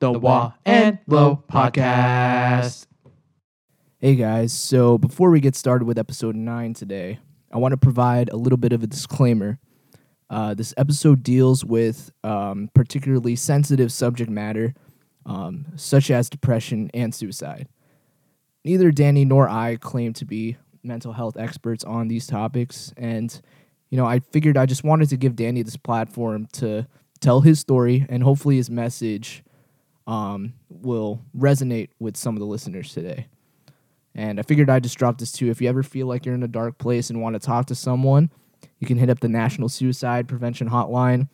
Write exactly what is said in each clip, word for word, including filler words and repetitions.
the Wah and Low podcast. Hey guys, so before we get started with episode nine today, I want to provide a little bit of a disclaimer. Uh, this episode deals with um, particularly sensitive subject matter, um, such as depression and suicide. Neither Danny nor I claim to be mental health experts on these topics, and you know, I figured I just wanted to give Danny this platform to tell his story, and hopefully his message um, will resonate with some of the listeners today. And I figured I'd just drop this too. If you ever feel like you're in a dark place and want to talk to someone, you can hit up the National Suicide Prevention Hotline.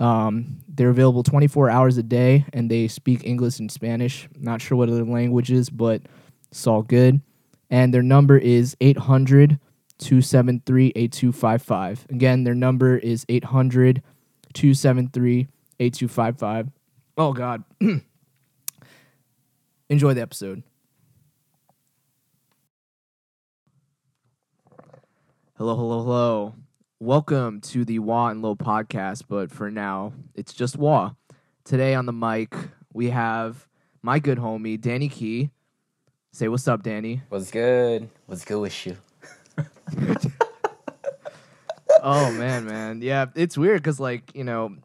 Um, they're available twenty-four hours a day, and they speak English and Spanish. Not sure what other language is, but it's all good. And their number is eight hundred, two seven three, eight two five five. Again, their number is eight hundred, two seven three, eight two five five. Oh, God. Enjoy the episode. Hello, hello, hello. Welcome to the Wah and Low podcast, but for now, it's just Wah. Today on the mic, we have my good homie, Danny Key. Say what's up, Danny. What's good? What's good with you? Oh, man, man. Yeah, it's weird because, like, you know,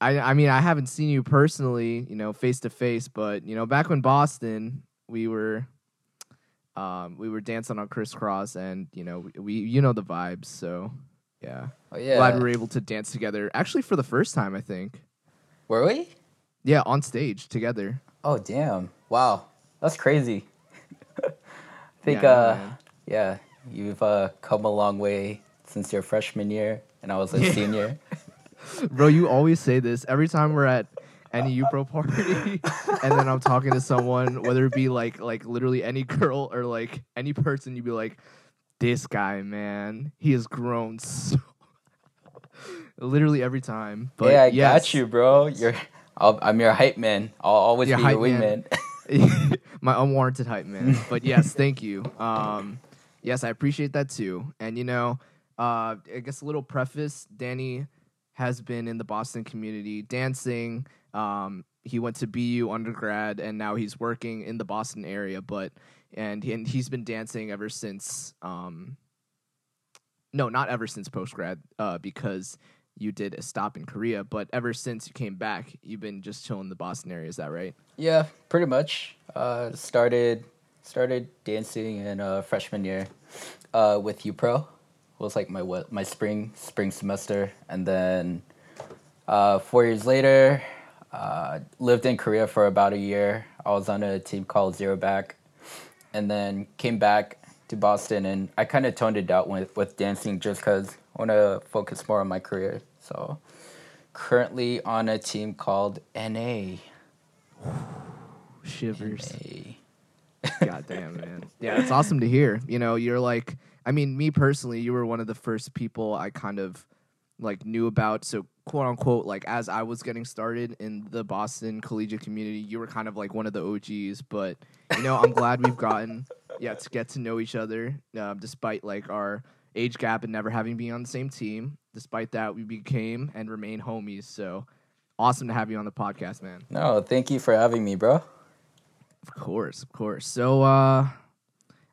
I I mean, I haven't seen you personally, you know, face-to-face, but, you know, back when Boston, we were... Um, we were dancing on Crisscross, and you know we, we you know the vibes. So yeah, oh, yeah. Glad we were able to dance together. Actually, for the first time, I think. Were we? Yeah, on stage together. Oh damn! Wow, that's crazy. I think yeah, uh, man. yeah, you've uh, come a long way since your freshman year, and I was a yeah. senior. Bro, you always say this every time we're at any U P R O party, and then I'm talking to someone, whether it be like like literally any girl or like any person, you'd be like, this guy, man, he has grown so literally every time. But yeah, I yes. got you, bro. You're I'll, I'm your hype man. I'll always your be your wingman. Man. My unwarranted hype man. But yes, thank you. Um, yes, I appreciate that too. And you know, uh, I guess a little preface, Danny has been in the Boston community dancing. Um, he went to B U undergrad, and now he's working in the Boston area. But and and he's been dancing ever since. Um, no, not ever since post grad, uh, because you did a stop in Korea. But ever since you came back, you've been just chilling in the Boston area. Is that right? Yeah, pretty much. Uh, started started dancing in uh, freshman year uh, with U P R O. It was like my my spring spring semester, and then uh, four years later. Uh, lived in Korea for about a year. I was on a team called Zero Back, and then came back to Boston, and I kind of toned it down with, with dancing just because I want to focus more on my career. So currently on a team called N A Shivers. N A Goddamn, man. Yeah, it's awesome to hear. You know, you're like, I mean, me personally, you were one of the first people I kind of like knew about, so quote unquote, like as I was getting started in the Boston collegiate community, you were kind of like one of the O Gs, but you know, I'm glad we've gotten yeah to get to know each other, um, despite like our age gap and never having been on the same team. Despite that, we became and remain homies. So awesome to have you on the podcast, man. No, thank you for having me, bro. Of course, of course. So uh,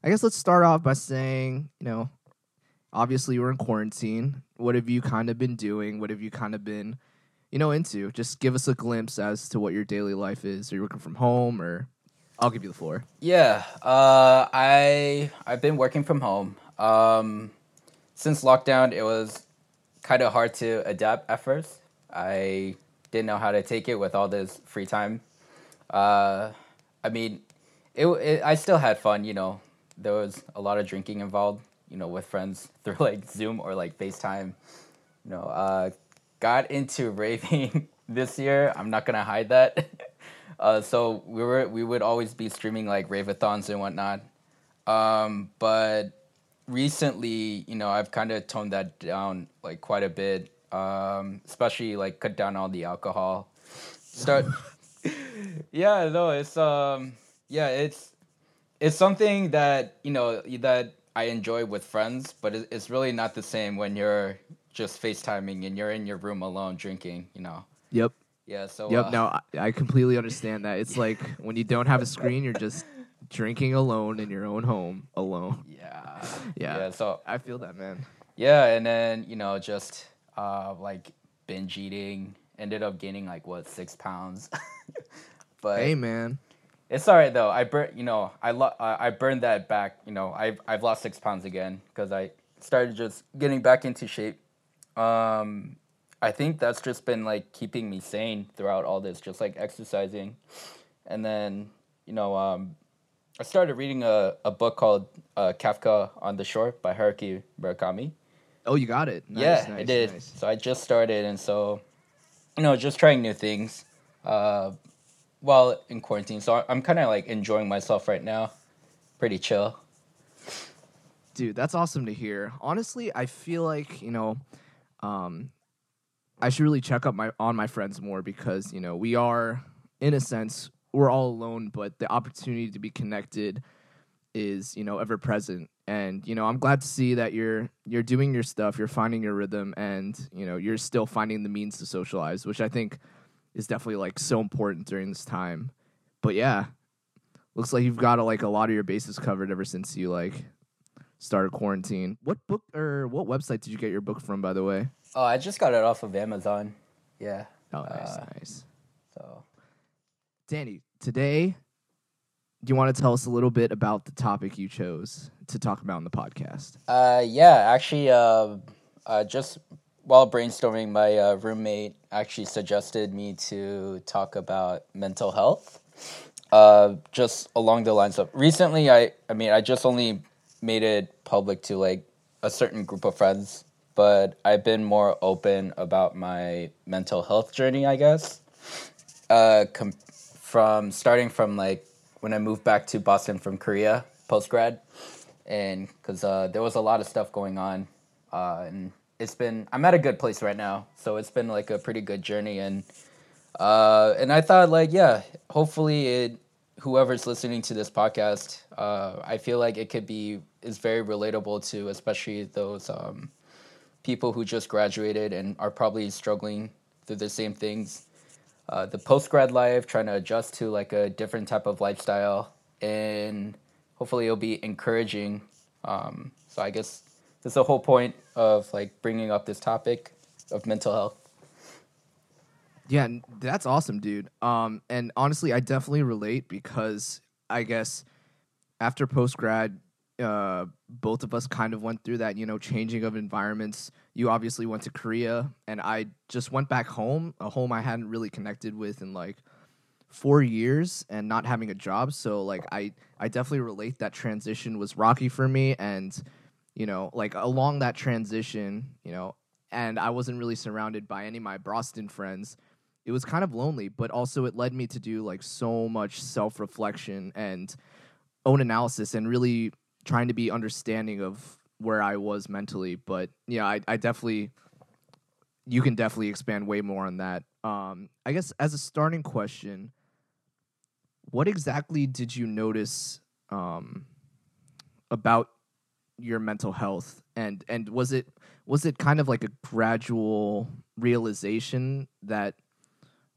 I guess let's start off by saying, you know, obviously we're in quarantine. What have you kind of been doing? What have you kind of been, you know, into? Just give us a glimpse as to what your daily life is. Are you working from home, or I'll give you the floor? Yeah, uh, I I've been working from home um, since lockdown. It was kind of hard to adapt at first. I didn't know how to take it with all this free time. Uh, I mean, it, it. I still had fun. You know, there was a lot of drinking involved, you know, with friends through like Zoom or like FaceTime, you know, uh, got into raving this year. I'm not going to hide that. uh, so we were, we would always be streaming like rave-a-thons and whatnot. Um, but recently, you know, I've kind of toned that down like quite a bit. Um, especially like cut down all the alcohol. Start. yeah, no, it's, um, yeah, it's, it's something that, you know, that, I enjoy with friends, but it's really not the same when you're just FaceTiming and you're in your room alone drinking, you know. Yep. Yeah, so... Yep, uh, no, I, I completely understand that. It's like when you don't have a screen, you're just drinking alone in your own home, alone. Yeah. yeah. Yeah, so... I feel that, man. Yeah, and then, you know, just, uh, like, binge eating. Ended up gaining, like, what, six pounds? But hey, man. It's all right, though. I bur- you know, I lo- I burned that back. You know, I've, I've lost six pounds again because I started just getting back into shape. Um... I think that's just been, like, keeping me sane throughout all this, just, like, exercising. And then, you know, um, I started reading a, a book called uh, Kafka on the Shore by Haruki Murakami. Oh, you got it. Nice, yeah, nice, I did. Nice. So I just started, and so, you know, just trying new things uh, while in quarantine. So I'm kind of, like, enjoying myself right now. Pretty chill. Dude, that's awesome to hear. Honestly, I feel like, you know... Um, I should really check up my on my friends more because, you know, we are, in a sense, we're all alone, but the opportunity to be connected is, you know, ever present. And, you know, I'm glad to see that you're you're doing your stuff, you're finding your rhythm, and, you know, you're still finding the means to socialize, which I think is definitely, like, so important during this time. But, yeah, looks like you've got, a, like, a lot of your bases covered ever since you, like, started quarantine. What book or what website did you get your book from, by the way? Oh, I just got it off of Amazon. Yeah. Oh, nice, uh, nice. So, Danny, today, do you want to tell us a little bit about the topic you chose to talk about in the podcast? Uh, yeah, actually, uh, uh, just while brainstorming, my uh, roommate actually suggested me to talk about mental health. Uh, just along the lines of recently, I, I mean, I just only made it public to like a certain group of friends. But I've been more open about my mental health journey, I guess, uh, com- from starting from, like, when I moved back to Boston from Korea, post-grad, and because uh, there was a lot of stuff going on, uh, and it's been, I'm at a good place right now, so it's been, like, a pretty good journey, and, uh, and I thought, like, yeah, hopefully it, whoever's listening to this podcast, uh, I feel like it could be, is very relatable to, especially those, um, people who just graduated and are probably struggling through the same things. Uh, the post-grad life, trying to adjust to like a different type of lifestyle, and hopefully it'll be encouraging. Um, so I guess that's the whole point of like bringing up this topic of mental health. Yeah, that's awesome, dude. Um, and honestly, I definitely relate because I guess after post-grad, Uh, both of us kind of went through that, you know, changing of environments. You obviously went to Korea, and I just went back home, a home I hadn't really connected with in, like, four years and not having a job. So, like, I, I definitely relate that transition was rocky for me. And, you know, like, along that transition, you know, and I wasn't really surrounded by any of my Boston friends. It was kind of lonely, but also it led me to do, like, so much self-reflection and own analysis and really trying to be understanding of where I was mentally. But yeah, I, I definitely, you can definitely expand way more on that. Um, I guess as a starting question, what exactly did you notice um, about your mental health? And, and was it, was it kind of like a gradual realization that,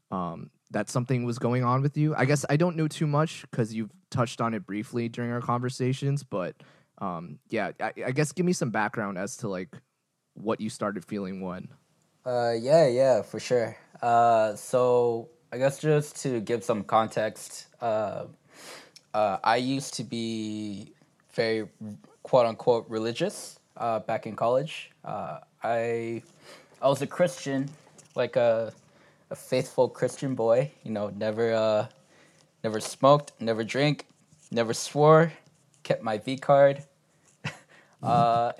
um, that something was going on with you? I guess I don't know too much because you've touched on it briefly during our conversations, but um, yeah, I, I guess give me some background as to like what you started feeling when. Uh, yeah, yeah, for sure. Uh, so I guess just to give some context, uh, uh, I used to be very quote unquote religious uh, back in college. Uh, I I was a Christian, like a a faithful Christian boy, you know, never uh, never smoked, never drank, never swore, kept my V card. uh,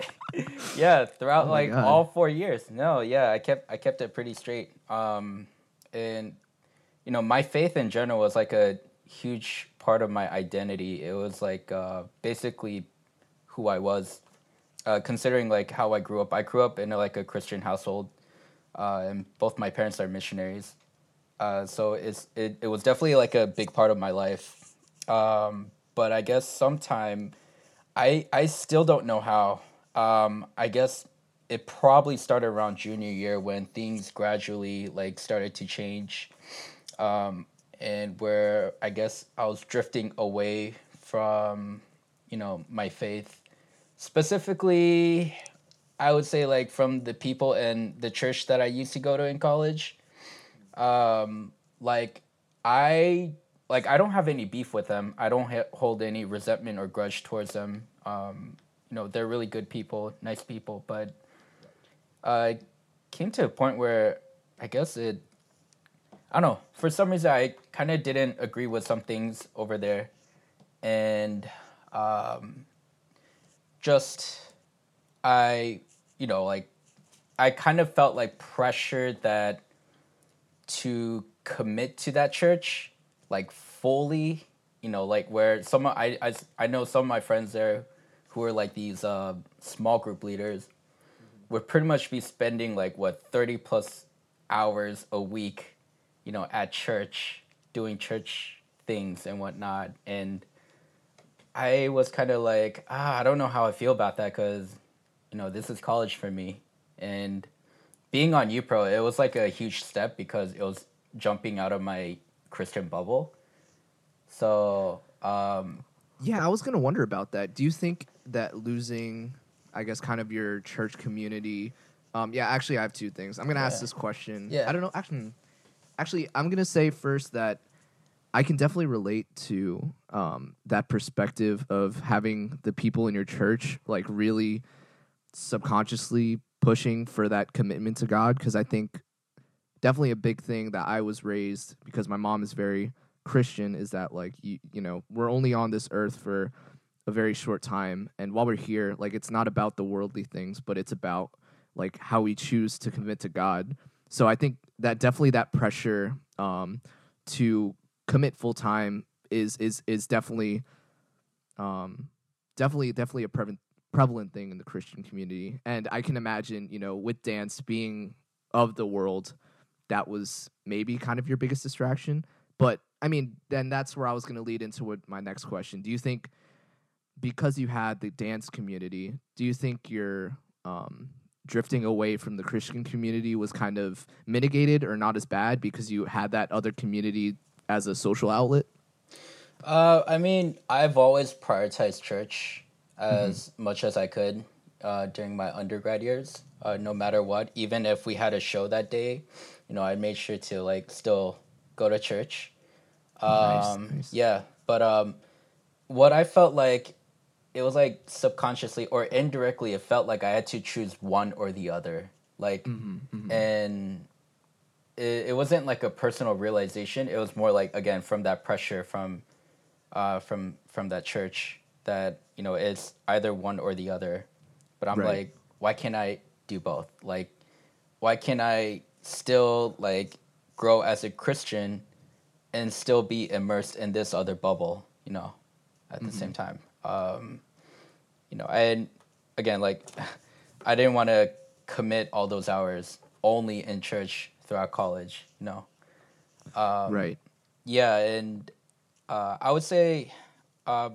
yeah, throughout oh like God. all four years. No, yeah, I kept I kept it pretty straight. Um, and you know, my faith in general was like a huge part of my identity. It was like uh, basically who I was. Uh, considering like how I grew up, I grew up in a, like a Christian household. Uh, and both my parents are missionaries. Uh, so it's it, it was definitely like a big part of my life. Um, but I guess sometime, I I still don't know how. Um, I guess it probably started around junior year when things gradually like started to change. um, and where I guess I was drifting away from, you know, my faith. Specifically, I would say like from the people and the church that I used to go to in college. Um, like I like I don't have any beef with them. I don't ha- hold any resentment or grudge towards them. Um, you know, they're really good people, nice people, but uh, it came to a point where I guess it, I don't know, for some reason I kind of didn't agree with some things over there, and um, just I, you know, like I kind of felt like pressured that to commit to that church, like fully, you know, like where some I I I know some of my friends there who are like these uh, small group leaders would pretty much be spending like what thirty plus hours a week, you know, at church doing church things and whatnot. And I was kind of like, ah, I don't know how I feel about that because, you know, this is college for me. And being on U P R O, it was like a huge step because it was jumping out of my Christian bubble. So, um, yeah, I was going to wonder about that. Do you think that losing, I guess, kind of your church community? Um, yeah, actually, I have two things. I'm going to ask yeah. this question. Yeah. I don't know. Actually, actually I'm going to say first that I can definitely relate to um, that perspective of having the people in your church like really subconsciously pushing for that commitment to God, because I think definitely a big thing that I was raised, because my mom is very Christian, is that like, you, you know, we're only on this earth for a very short time. And while we're here, like it's not about the worldly things, but it's about like how we choose to commit to God. So I think that definitely that pressure um, to commit full time is is is definitely um, definitely definitely a prevalent prevalent thing in the Christian community. And I can imagine, you know, with dance being of the world, that was maybe kind of your biggest distraction. But I mean, then that's where I was going to lead into what my next question. Do you think, because you had the dance community, do you think your um, drifting away from the Christian community was kind of mitigated or not as bad because you had that other community as a social outlet? Uh, I mean, I've always prioritized church as mm-hmm. much as I could uh, during my undergrad years, uh, no matter what. Even if we had a show that day, you know, I made sure to like still go to church. Um, nice, nice. Yeah, but um, what I felt like, it was like subconsciously or indirectly, it felt like I had to choose one or the other. Like, mm-hmm, mm-hmm. and it, it wasn't like a personal realization. It was more like, again, from that pressure from, uh, from from that church that, you know, it's either one or the other. But I'm right. like, why can't I do both? Like, why can't I still like grow as a Christian and still be immersed in this other bubble, you know, at mm-hmm. the same time? Um, you know, and again, like I didn't want to commit all those hours only in church throughout college, you know? Um, right. Yeah. And, uh, I would say, uh,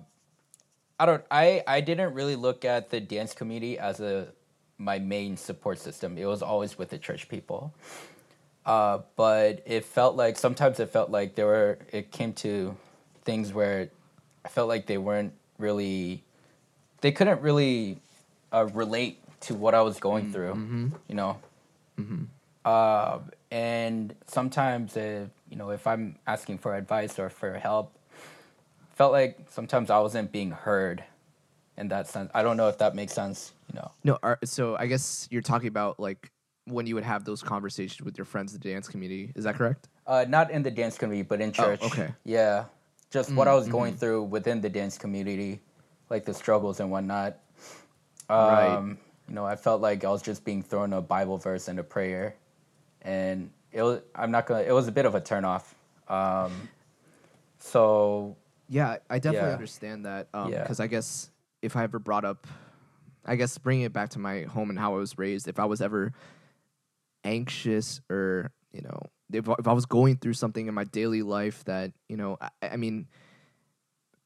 I don't, I, I didn't really look at the dance community as a, my main support system. It was always with the church people. Uh, but it felt like, sometimes it felt like there were, it came to things where I felt like they weren't really, they couldn't really uh, relate to what I was going through, mm-hmm. you know? Mm-hmm. Uh, and sometimes, if, you know, if I'm asking for advice or for help, felt like sometimes I wasn't being heard in that sense. I don't know if that makes sense, you know? No, are, so I guess you're talking about like when you would have those conversations with your friends in the dance community, is that correct? Uh, not in the dance community, but in church. Oh, okay. Yeah. Just mm-hmm. what I was going through within the dance community, like the struggles and whatnot. Um, right. You know, I felt like I was just being thrown a Bible verse and a prayer, and it was, I'm not gonna. It was a bit of a turnoff. Um, so. Yeah, I definitely yeah. understand that because um, yeah. I guess if I ever brought up, I guess bringing it back to my home and how I was raised, if I was ever anxious or, you know, If, if I was going through something in my daily life that, you know, I, I mean,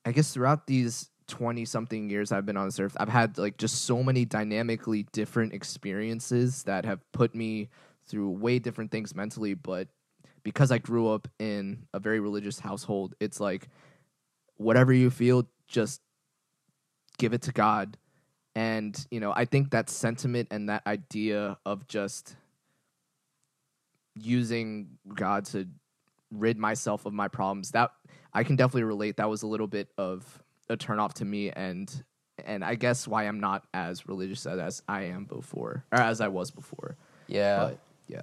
I guess throughout these twenty-something years I've been on this earth, I've had, like, just so many dynamically different experiences that have put me through way different things mentally. But because I grew up in a very religious household, it's like whatever you feel, just give it to God. And, you know, I think that sentiment and that idea of just using God to rid myself of my problems, that I can definitely relate. That was a little bit of a turnoff to me, and and I guess why I'm not as religious as I am before, or as I was before. Yeah. But, yeah.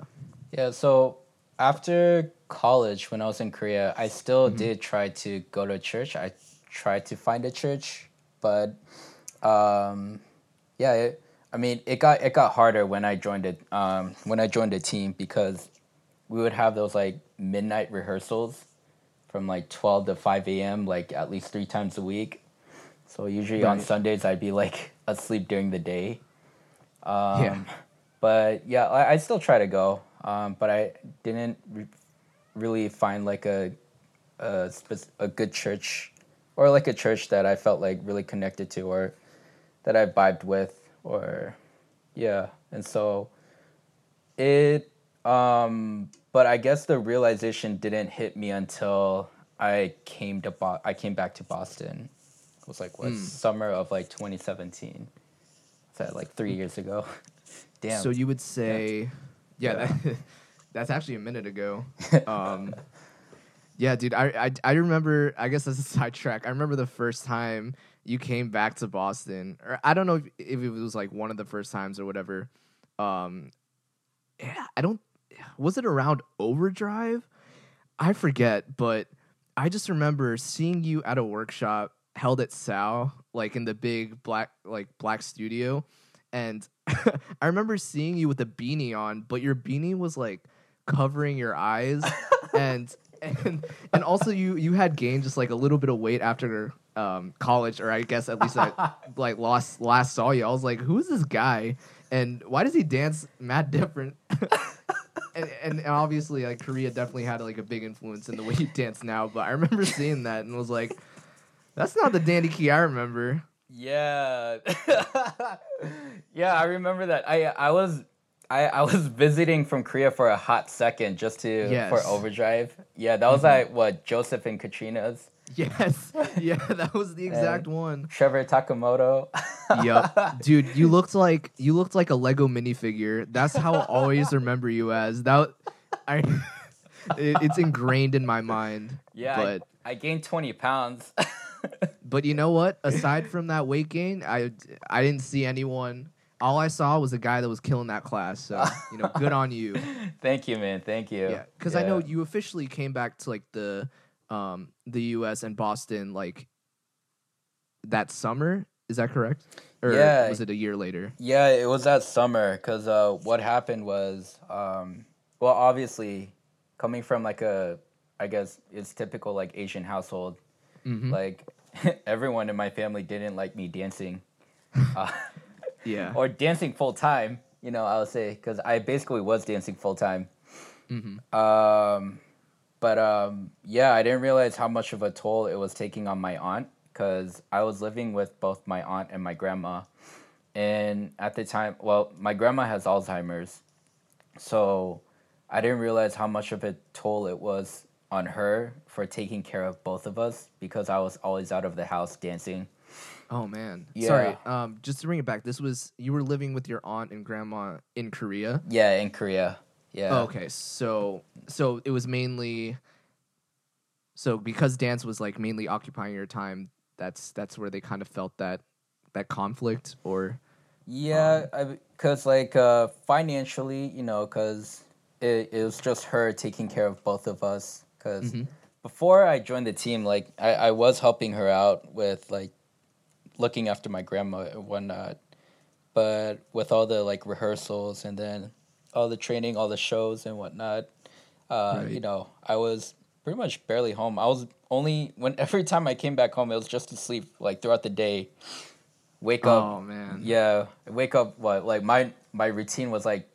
Yeah, so after college, when I was in Korea, I still mm-hmm. did try to go to church. I tried to find a church, but um, yeah, it, I mean, it got it got harder when I joined it um, when I joined a team, because we would have those like midnight rehearsals from like twelve to five a m, like at least three times a week. So usually right. on Sundays, I'd be like asleep during the day. Um, yeah. But yeah, I, I still try to go, um, but I didn't re- really find like a, a a good church, or like a church that I felt like really connected to, or that I vibed with, or yeah. And so it, um, but I guess the realization didn't hit me until I came to Bo- I came back to Boston. It was like what mm. summer of like twenty seventeen. So like three years ago. Damn. So you would say, yeah, yeah, yeah. That, that's actually a minute ago. Um, yeah, dude, I, I, I remember, I guess that's a sidetrack. I remember the first time you came back to Boston, or I don't know if, if it was like one of the first times or whatever. Um, yeah, I don't, was it around Overdrive? I forget, but I just remember seeing you at a workshop held at S A O, like in the big black, like black studio. And I remember seeing you with a beanie on, but your beanie was like covering your eyes, and and and also you you had gained just like a little bit of weight after um, college, or I guess at least I like lost last saw you. I was like, who's this guy, and why does he dance mad different? and, and obviously, like Korea definitely had like a big influence in the way you dance now. But I remember seeing that and was like, that's not the Dandy Key I remember. Yeah. Yeah, I remember that. I I was I, I was visiting from Korea for a hot second just to yes. for Overdrive. Yeah, that was mm-hmm. like what, Joseph and Katrina's. Yes. Yeah, that was the exact one. Trevor Takamoto. Yup. Dude, you looked like you looked like a Lego minifigure. That's how I always remember you as. That I it, it's ingrained in my mind. Yeah. But I, I gained twenty pounds. But you know what? Aside from that weight gain, I, I didn't see anyone. All I saw was a guy that was killing that class. So, you know, good on you. Thank you, man. Thank you. Yeah, because yeah. I know you officially came back to, like, the um, the U S and Boston, like, that summer. Is that correct? Or yeah. was it a year later? Yeah, it was that summer because uh, what happened was, um, well, obviously, coming from, like, a, I guess it's typical, like, Asian household. Mm-hmm. Like, everyone in my family didn't like me dancing. Uh, yeah. Or dancing full-time, you know, I would say, because I basically was dancing full-time. Mm-hmm. Um, but, um, yeah, I didn't realize how much of a toll it was taking on my aunt, because I was living with both my aunt and my grandma. And at the time, well, my grandma has Alzheimer's, so I didn't realize how much of a toll it was on her for taking care of both of us, because I was always out of the house dancing. Oh man. Yeah. Sorry. Um, just to bring it back, this was, you were living with your aunt and grandma in Korea? Yeah, in Korea. Yeah. Oh, okay. So, so it was mainly, so because dance was like mainly occupying your time, that's, that's where they kind of felt that, that conflict or. Yeah. Um, I, cause like, uh, financially, you know, cause it, it was just her taking care of both of us. Because mm-hmm. before I joined the team, like I, I was helping her out with like looking after my grandma and whatnot. But with all the like rehearsals and then all the training, all the shows and whatnot, uh, right. you know, I was pretty much barely home. I was only, when every time I came back home, it was just to sleep like throughout the day. Wake up. Oh, man. Yeah. Wake up. What? Like my, my routine was like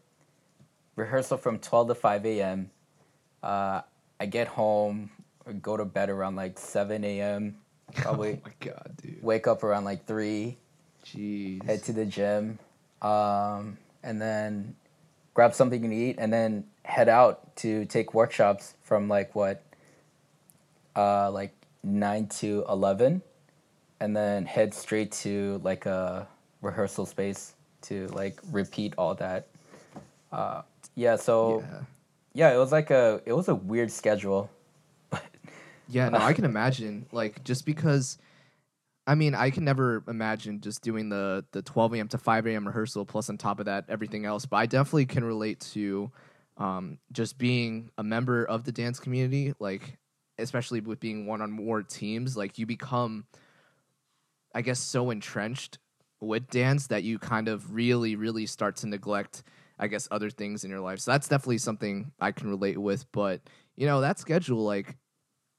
rehearsal from twelve to five a.m. Uh, I get home, go to bed around like seven a.m. Probably. Oh my God, dude. Wake up around like three. Jeez. Head to the gym. Um, and then grab something to eat, and then head out to take workshops from like what, uh, like nine to eleven, and then head straight to like a rehearsal space to like repeat all that. Uh, yeah, so yeah. yeah, it was like a, it was a weird schedule. But, yeah, no, uh, I can imagine, like, just because, I mean, I can never imagine just doing the, the twelve a.m. to five a.m. rehearsal, plus on top of that, everything else. But I definitely can relate to um, just being a member of the dance community, like, especially with being one on more teams, like, you become, I guess, so entrenched with dance that you kind of really, really start to neglect, I guess, other things in your life. So that's definitely something I can relate with. But, you know, that schedule, like,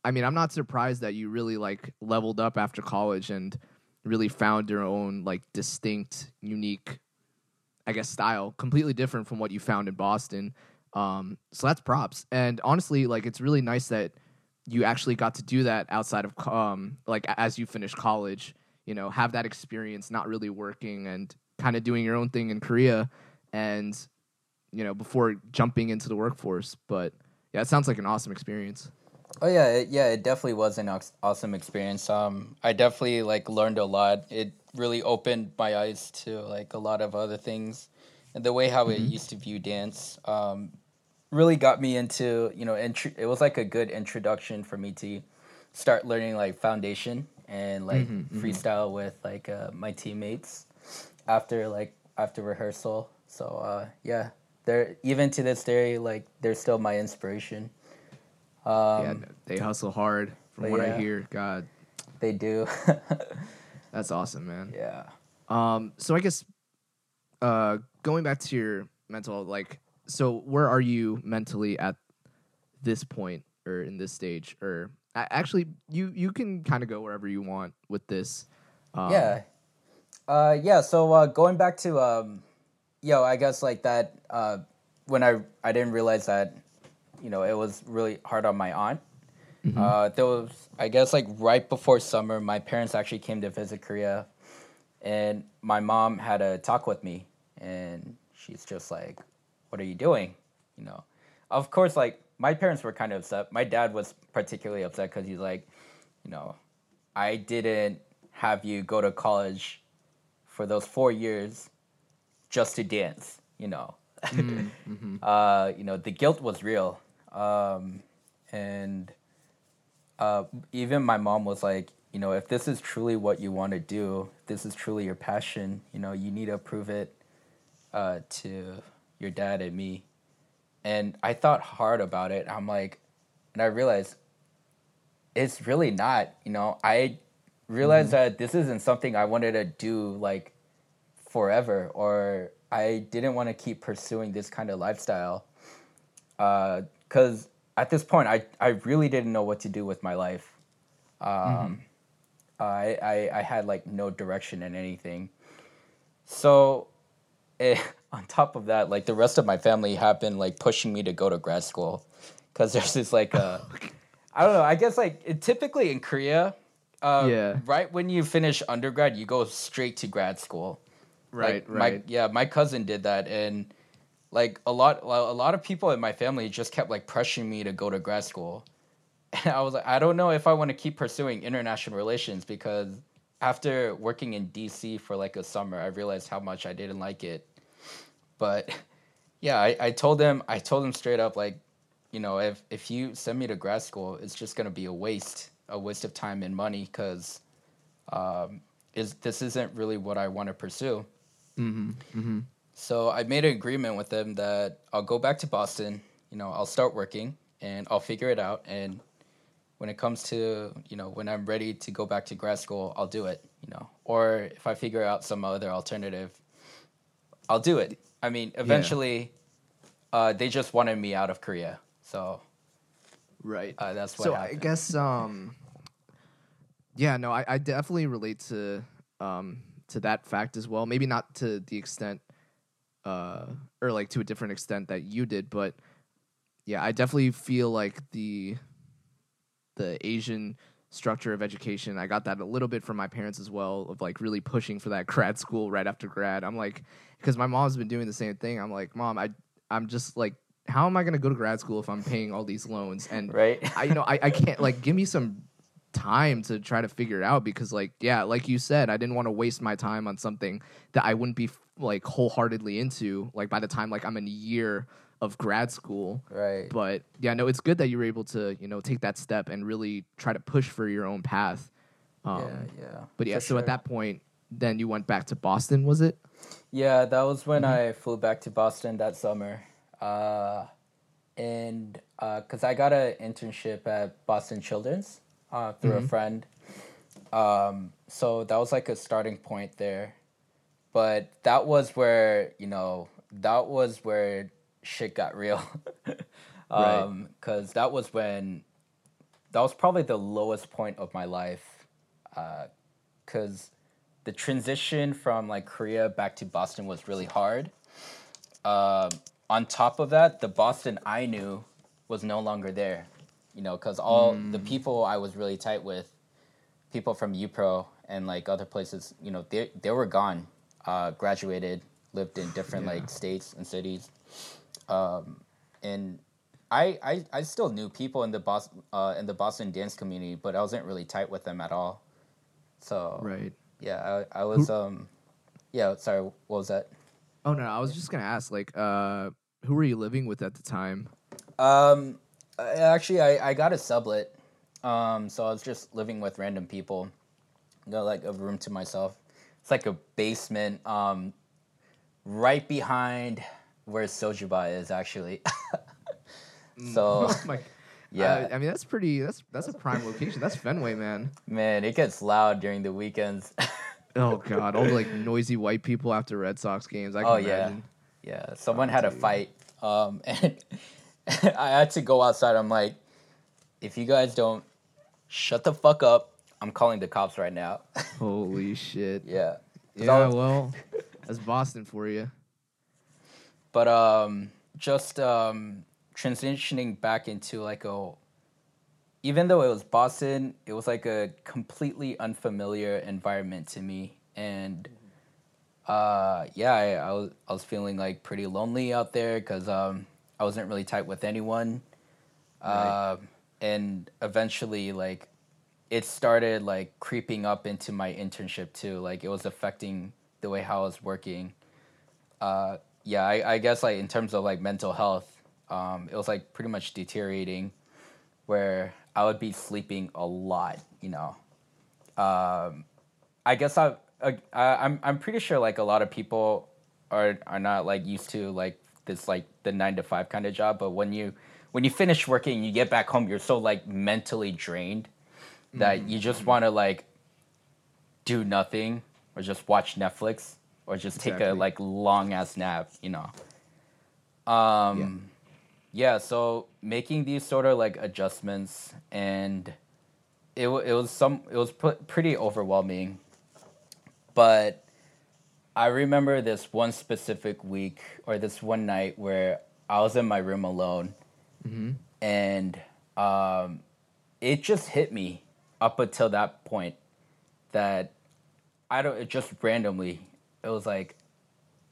I mean, I'm not surprised that you really, like, leveled up after college and really found your own, like, distinct, unique, I guess, style, completely different from what you found in Boston. Um, so that's props. And honestly, like, it's really nice that you actually got to do that outside of, um, like, as you finish college, you know, have that experience not really working and kind of doing your own thing in Korea and, you know, before jumping into the workforce. But, yeah, it sounds like an awesome experience. Oh yeah, it, yeah, it definitely was an ox- awesome experience. Um, I definitely like learned a lot. It really opened my eyes to like a lot of other things, and the way how mm-hmm. it used to view dance um, really got me into, you know, intru- it was like a good introduction for me to start learning like foundation and like mm-hmm, freestyle mm-hmm. with like uh, my teammates after like after rehearsal. So uh, yeah, they're even to this day like they're still my inspiration. Um, yeah, they hustle hard from what yeah, I hear. God, they do. That's awesome, man. Yeah. Um. So I guess, uh, going back to your mental, like, so where are you mentally at this point or in this stage? Or actually, you you can kind of go wherever you want with this. Um, yeah. Uh. Yeah. So uh, going back to um, yo, I guess like that. Uh, when I I didn't realize that. You know, it was really hard on my aunt. Mm-hmm. Uh, there was, I guess, like right before summer, my parents actually came to visit Korea, and my mom had a talk with me, and she's just like, "What are you doing?" You know, of course, like my parents were kind of upset. My dad was particularly upset because he's like, you know, I didn't have you go to college for those four years just to dance. You know, mm-hmm. uh, you know, the guilt was real. Um, and uh, even my mom was like, you know, if this is truly what you want to do, if this is truly your passion, you know, you need to prove it uh, to your dad and me. And I thought hard about it. I'm like, and I realized it's really not, you know, I realized mm-hmm. that this isn't something I wanted to do like forever, or I didn't want to keep pursuing this kind of lifestyle. Because uh, at this point, I, I really didn't know what to do with my life. Um, mm-hmm. I, I I had like no direction in anything. So it, on top of that, like the rest of my family have been like pushing me to go to grad school. Because there's this like, a, I don't know, I guess like it, typically in Korea, um, yeah. right when you finish undergrad, you go straight to grad school. Right, like right. My, yeah, my cousin did that, and like a lot, a lot of people in my family just kept like pressuring me to go to grad school, and I was like, I don't know if I want to keep pursuing international relations, because after working in D C for like a summer, I realized how much I didn't like it. But yeah, I, I told them, I told them straight up, like, you know, if if you send me to grad school, it's just gonna be a waste, a waste of time and money, because um, is this isn't really what I want to pursue. Mm-hmm. Mm-hmm. So I made an agreement with them that I'll go back to Boston, you know, I'll start working and I'll figure it out. And when it comes to, you know, when I'm ready to go back to grad school, I'll do it, you know, or if I figure out some other alternative, I'll do it. I mean, eventually yeah. uh, they just wanted me out of Korea. So right. Uh, that's what so happened. I guess, um, yeah, no, I, I definitely relate to, um, to that fact as well. Maybe not to the extent uh or like to a different extent that you did, but yeah, I definitely feel like the the Asian structure of education, I got that a little bit from my parents as well, of like really pushing for that grad school right after grad. I'm like, because my mom's been doing the same thing. I'm like, Mom, I I'm just like, how am I going to go to grad school if I'm paying all these loans? And right. I, you know, I, I can't, like, give me some time to try to figure it out, because, like, yeah, like you said, I didn't want to waste my time on something that I wouldn't be like wholeheartedly into, like, by the time, like, I'm in a year of grad school. Right. But yeah, no, it's good that you were able to, you know, take that step and really try to push for your own path. Um, yeah, yeah. But yeah, for so sure. At that point, then you went back to Boston, was it? Yeah, that was when mm-hmm. I flew back to Boston that summer. Uh, and uh, because I got an internship at Boston Children's uh, through mm-hmm. a friend. Um, so that was like a starting point there. But that was where, you know, that was where shit got real. um, because right. that was when, that was probably the lowest point of my life. Because uh, the transition from like Korea back to Boston was really hard. Um, on top of that, the Boston I knew was no longer there, you know, because all mm. the people I was really tight with, people from U P R O and like other places, you know, they they were gone, uh, graduated, lived in different yeah. like states and cities, um, and I, I I still knew people in the Boston uh, in the Boston dance community, but I wasn't really tight with them at all. So right. Yeah, I, I was, um, yeah, sorry, what was that? Oh, no, I was just going to ask, like, uh, who were you living with at the time? Um, actually, I, I got a sublet, um, so I was just living with random people, got, like, a room to myself. It's like a basement, um, right behind where Sojuba is, actually. So, oh my. Yeah, uh, I mean, that's pretty, that's that's a prime location. That's Fenway, man. Man, it gets loud during the weekends. Oh, God. All the, like, noisy white people after Red Sox games. I can oh, imagine. Yeah. Yeah. Someone oh, had dude. a fight, um, and I had to go outside. I'm like, if you guys don't shut the fuck up, I'm calling the cops right now. Holy shit. Yeah. Yeah, was... well, that's Boston for you. But um, just... um. transitioning back into like a, even though it was Boston, it was like a completely unfamiliar environment to me. And uh, yeah, I, I, was, I was feeling like pretty lonely out there because um, I wasn't really tight with anyone. Right. Uh, and eventually like it started like creeping up into my internship too. Like it was affecting the way how I was working. Uh, yeah, I, I guess like in terms of like mental health, Um, it was like pretty much deteriorating where I would be sleeping a lot, you know. Um, I guess I, I, I'm I'm pretty sure like a lot of people are are not like used to like this like the nine to five kind of job. But when you when you finish working, you get back home, you're so like mentally drained that mm-hmm. you just want to like do nothing or just watch Netflix or just exactly. take a like long ass nap, you know. Um, yeah. Yeah, so making these sort of like adjustments, and it it was some it was put pretty overwhelming. But I remember this one specific week or this one night where I was in my room alone, mm-hmm. and um, it just hit me up until that point that I don't it just randomly it was like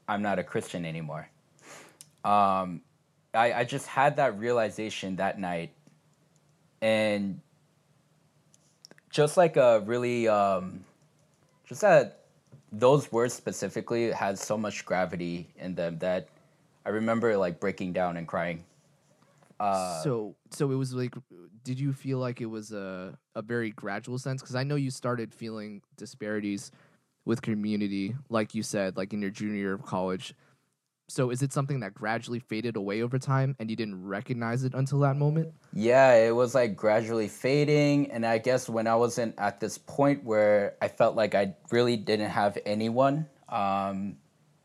I'm not a Christian anymore. Um. I, I just had that realization that night, and just like a really, um, just that those words specifically had so much gravity in them that I remember like breaking down and crying. Uh, so, so it was like, did you feel like it was a, a very gradual sense? Because I know you started feeling disparities with community, like you said, like in your junior year of college. So is it something that gradually faded away over time and you didn't recognize it until that moment? Yeah, it was like gradually fading. And I guess when I wasn't at this point where I felt like I really didn't have anyone, um,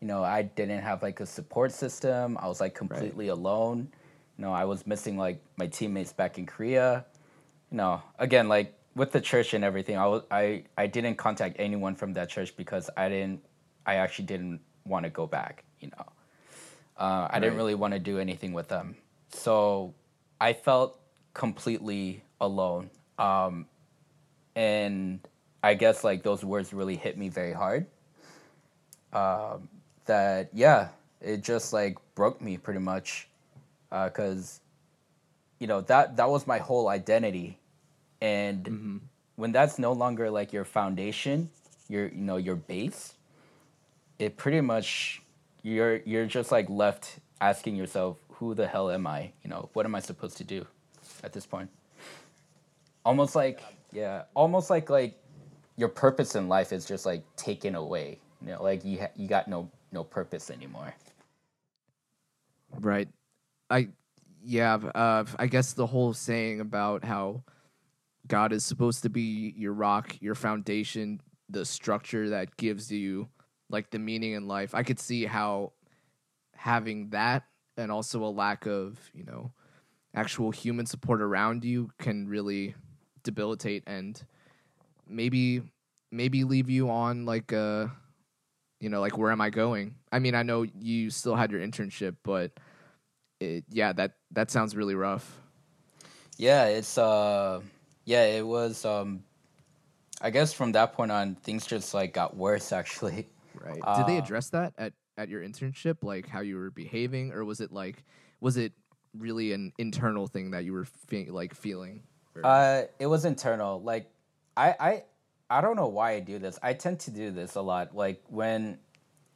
you know, I didn't have like a support system. I was like completely right. alone. You know, I was missing like my teammates back in Korea. You know, again, like with the church and everything, I, was, I, I didn't contact anyone from that church because I didn't, I actually didn't want to go back, you know. Uh, I right. didn't really want to do anything with them. So I felt completely alone. Um, and I guess, like, those words really hit me very hard. Um, that, yeah, it just like broke me pretty much, because uh, you know that that was my whole identity, and mm-hmm. when that's no longer like your foundation, your you know your base, it pretty much you're you're just like left asking yourself, who the hell am I? You know, what am I supposed to do at this point? Almost like yeah, almost like like your purpose in life is just like taken away. You know, like you ha- you got no no purpose anymore. Right. I yeah, uh, I guess the whole saying about how God is supposed to be your rock, your foundation, the structure that gives you like the meaning in life. I could see how having that and also a lack of, you know, actual human support around you can really debilitate and maybe maybe leave you on like a, you know, like, where am I going? I mean, I know you still had your internship, but it, yeah, that, that sounds really rough. Yeah, it's, uh, yeah, it was, um, I guess from that point on, things just like got worse actually. Right. Did uh, they address that at, at your internship? Like how you were behaving, or was it like, was it really an internal thing that you were fe- like feeling? Uh, it was internal. Like I, I, I don't know why I do this. I tend to do this a lot. Like when,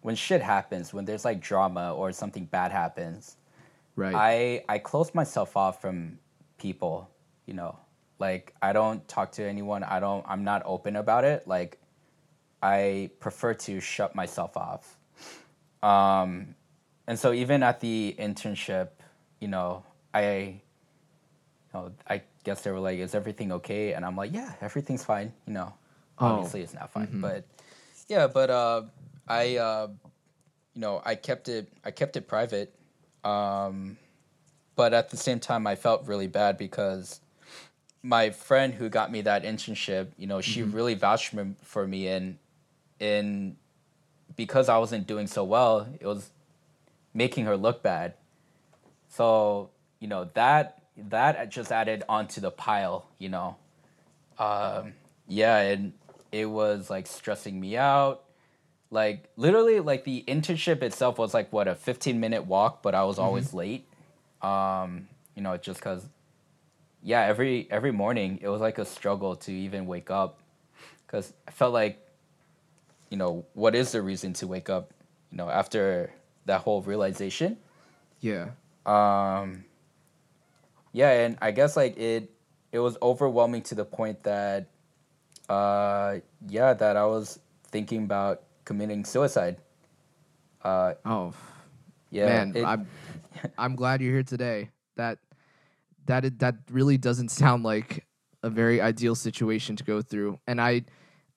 when shit happens, when there's like drama or something bad happens, right? I, I close myself off from people, you know, like I don't talk to anyone. I don't, I'm not open about it. Like I prefer to shut myself off. Um, and so even at the internship, you know, I, you know, I guess they were like, is everything okay? And I'm like, yeah, everything's fine. You know, oh. obviously it's not fine, mm-hmm. but yeah, but, uh, I, uh, you know, I kept it, I kept it private. Um, but at the same time, I felt really bad because my friend who got me that internship, you know, she mm-hmm. really vouched for me, and in because I wasn't doing so well, it was making her look bad. So, you know, that that just added onto the pile, you know. Um, yeah, and it was like stressing me out. Like literally, like the internship itself was like what, a fifteen minute walk, but I was always mm-hmm. late. Um, you know, just because. Yeah, every every morning it was like a struggle to even wake up, because I felt like, you know, what is the reason to wake up? You know, after that whole realization. Yeah. Um. Yeah, and I guess like it, it was overwhelming to the point that, uh, yeah, that I was thinking about committing suicide. Uh, oh. Yeah. Man, it, I'm I'm glad you're here today. That. That it, that really doesn't sound like a very ideal situation to go through. And I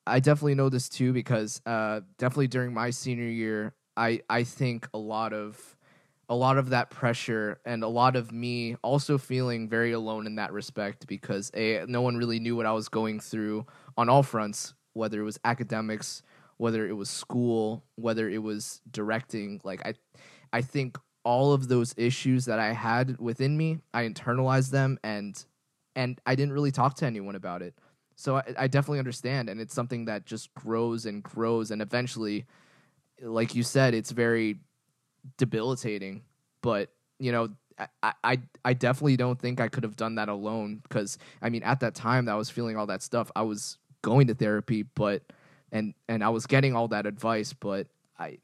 I definitely know this too, because uh, definitely during my senior year, I, I think a lot of a lot of that pressure and a lot of me also feeling very alone in that respect, because A, no one really knew what I was going through on all fronts, whether it was academics, whether it was school, whether it was directing. Like I I think all of those issues that I had within me, I internalized them, and and I didn't really talk to anyone about it. So I, I definitely understand, and it's something that just grows and grows, and eventually, like you said, it's very debilitating. But, you know, I I, I definitely don't think I could have done that alone, because, I mean, at that time that I was feeling all that stuff, I was going to therapy, but and and I was getting all that advice, but I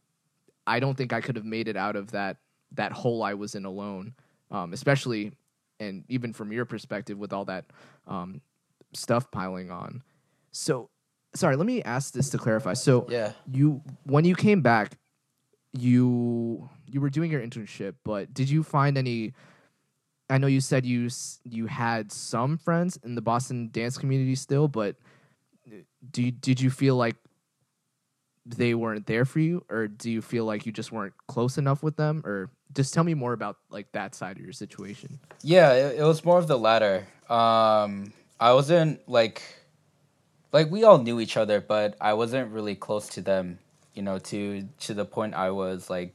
I don't think I could have made it out of that that hole I was in alone, um, especially, and even from your perspective with all that um, stuff piling on. So, sorry, let me ask this to clarify. So yeah. you, when you came back, you you were doing your internship, but did you find any, I know you said you you had some friends in the Boston dance community still, but do you, did you feel like they weren't there for you, or do you feel like you just weren't close enough with them? Or just tell me more about like that side of your situation. Yeah, it, it was more of the latter. Um, I wasn't like, like we all knew each other, but I wasn't really close to them, you know, to, to the point I was like,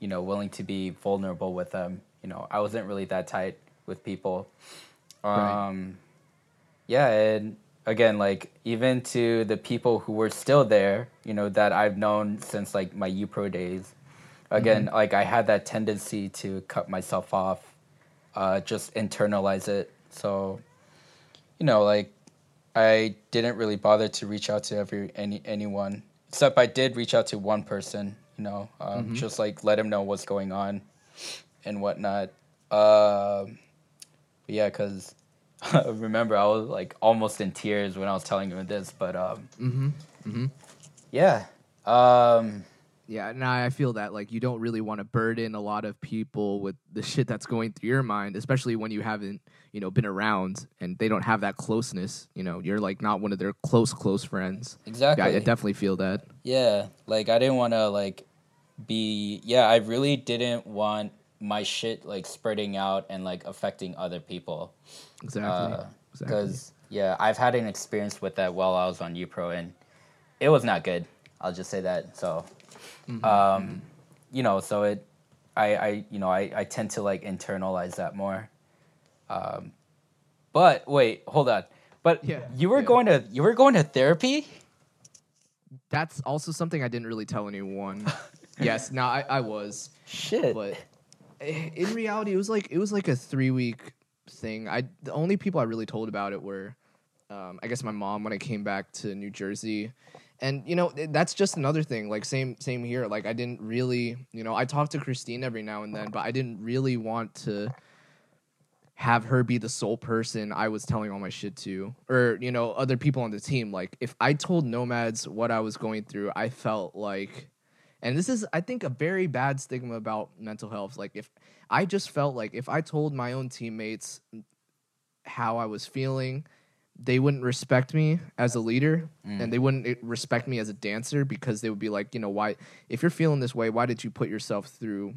you know, willing to be vulnerable with them. You know, I wasn't really that tight with people. Um, right. Yeah. And again, like even to the people who were still there, you know, that I've known since like my U P R O days, Again, mm-hmm. like I had that tendency to cut myself off, uh, just internalize it. So, you know, like I didn't really bother to reach out to every any anyone, except I did reach out to one person, you know, um, mm-hmm. just like let him know what's going on and whatnot. Uh, yeah, because remember, I was like almost in tears when I was telling him this, but um, mm-hmm. Mm-hmm. yeah. Um, Yeah, and I feel that, like, you don't really want to burden a lot of people with the shit that's going through your mind, especially when you haven't, you know, been around and they don't have that closeness. You know, you're, like, not one of their close, close friends. Exactly. Yeah, I definitely feel that. Yeah, like, I didn't want to, like, be... Yeah, I really didn't want my shit, like, spreading out and, like, affecting other people. Exactly. Uh, exactly. Because, yeah, I've had an experience with that while I was on U P R O, and it was not good. I'll just say that, so... Mm-hmm. Um, you know, so it, I, I, you know, I, I tend to like internalize that more. Um, but wait, hold on. But yeah, you were yeah. going to, you were going to therapy. That's also something I didn't really tell anyone. yes. No, I, I was. Shit. But in reality, it was like, it was like a three week thing. I, the only people I really told about it were, um, I guess my mom, when I came back to New Jersey. And, you know, that's just another thing, like, same same here. Like, I didn't really, you know, I talked to Christine every now and then, but I didn't really want to have her be the sole person I was telling all my shit to, or, you know, other people on the team. Like, if I told nomads what I was going through, I felt like, and this is, I think, a very bad stigma about mental health. Like, if I just felt like if I told my own teammates how I was feeling, they wouldn't respect me as a leader mm. and they wouldn't respect me as a dancer, because they would be like, you know, why, if you're feeling this way, why did you put yourself through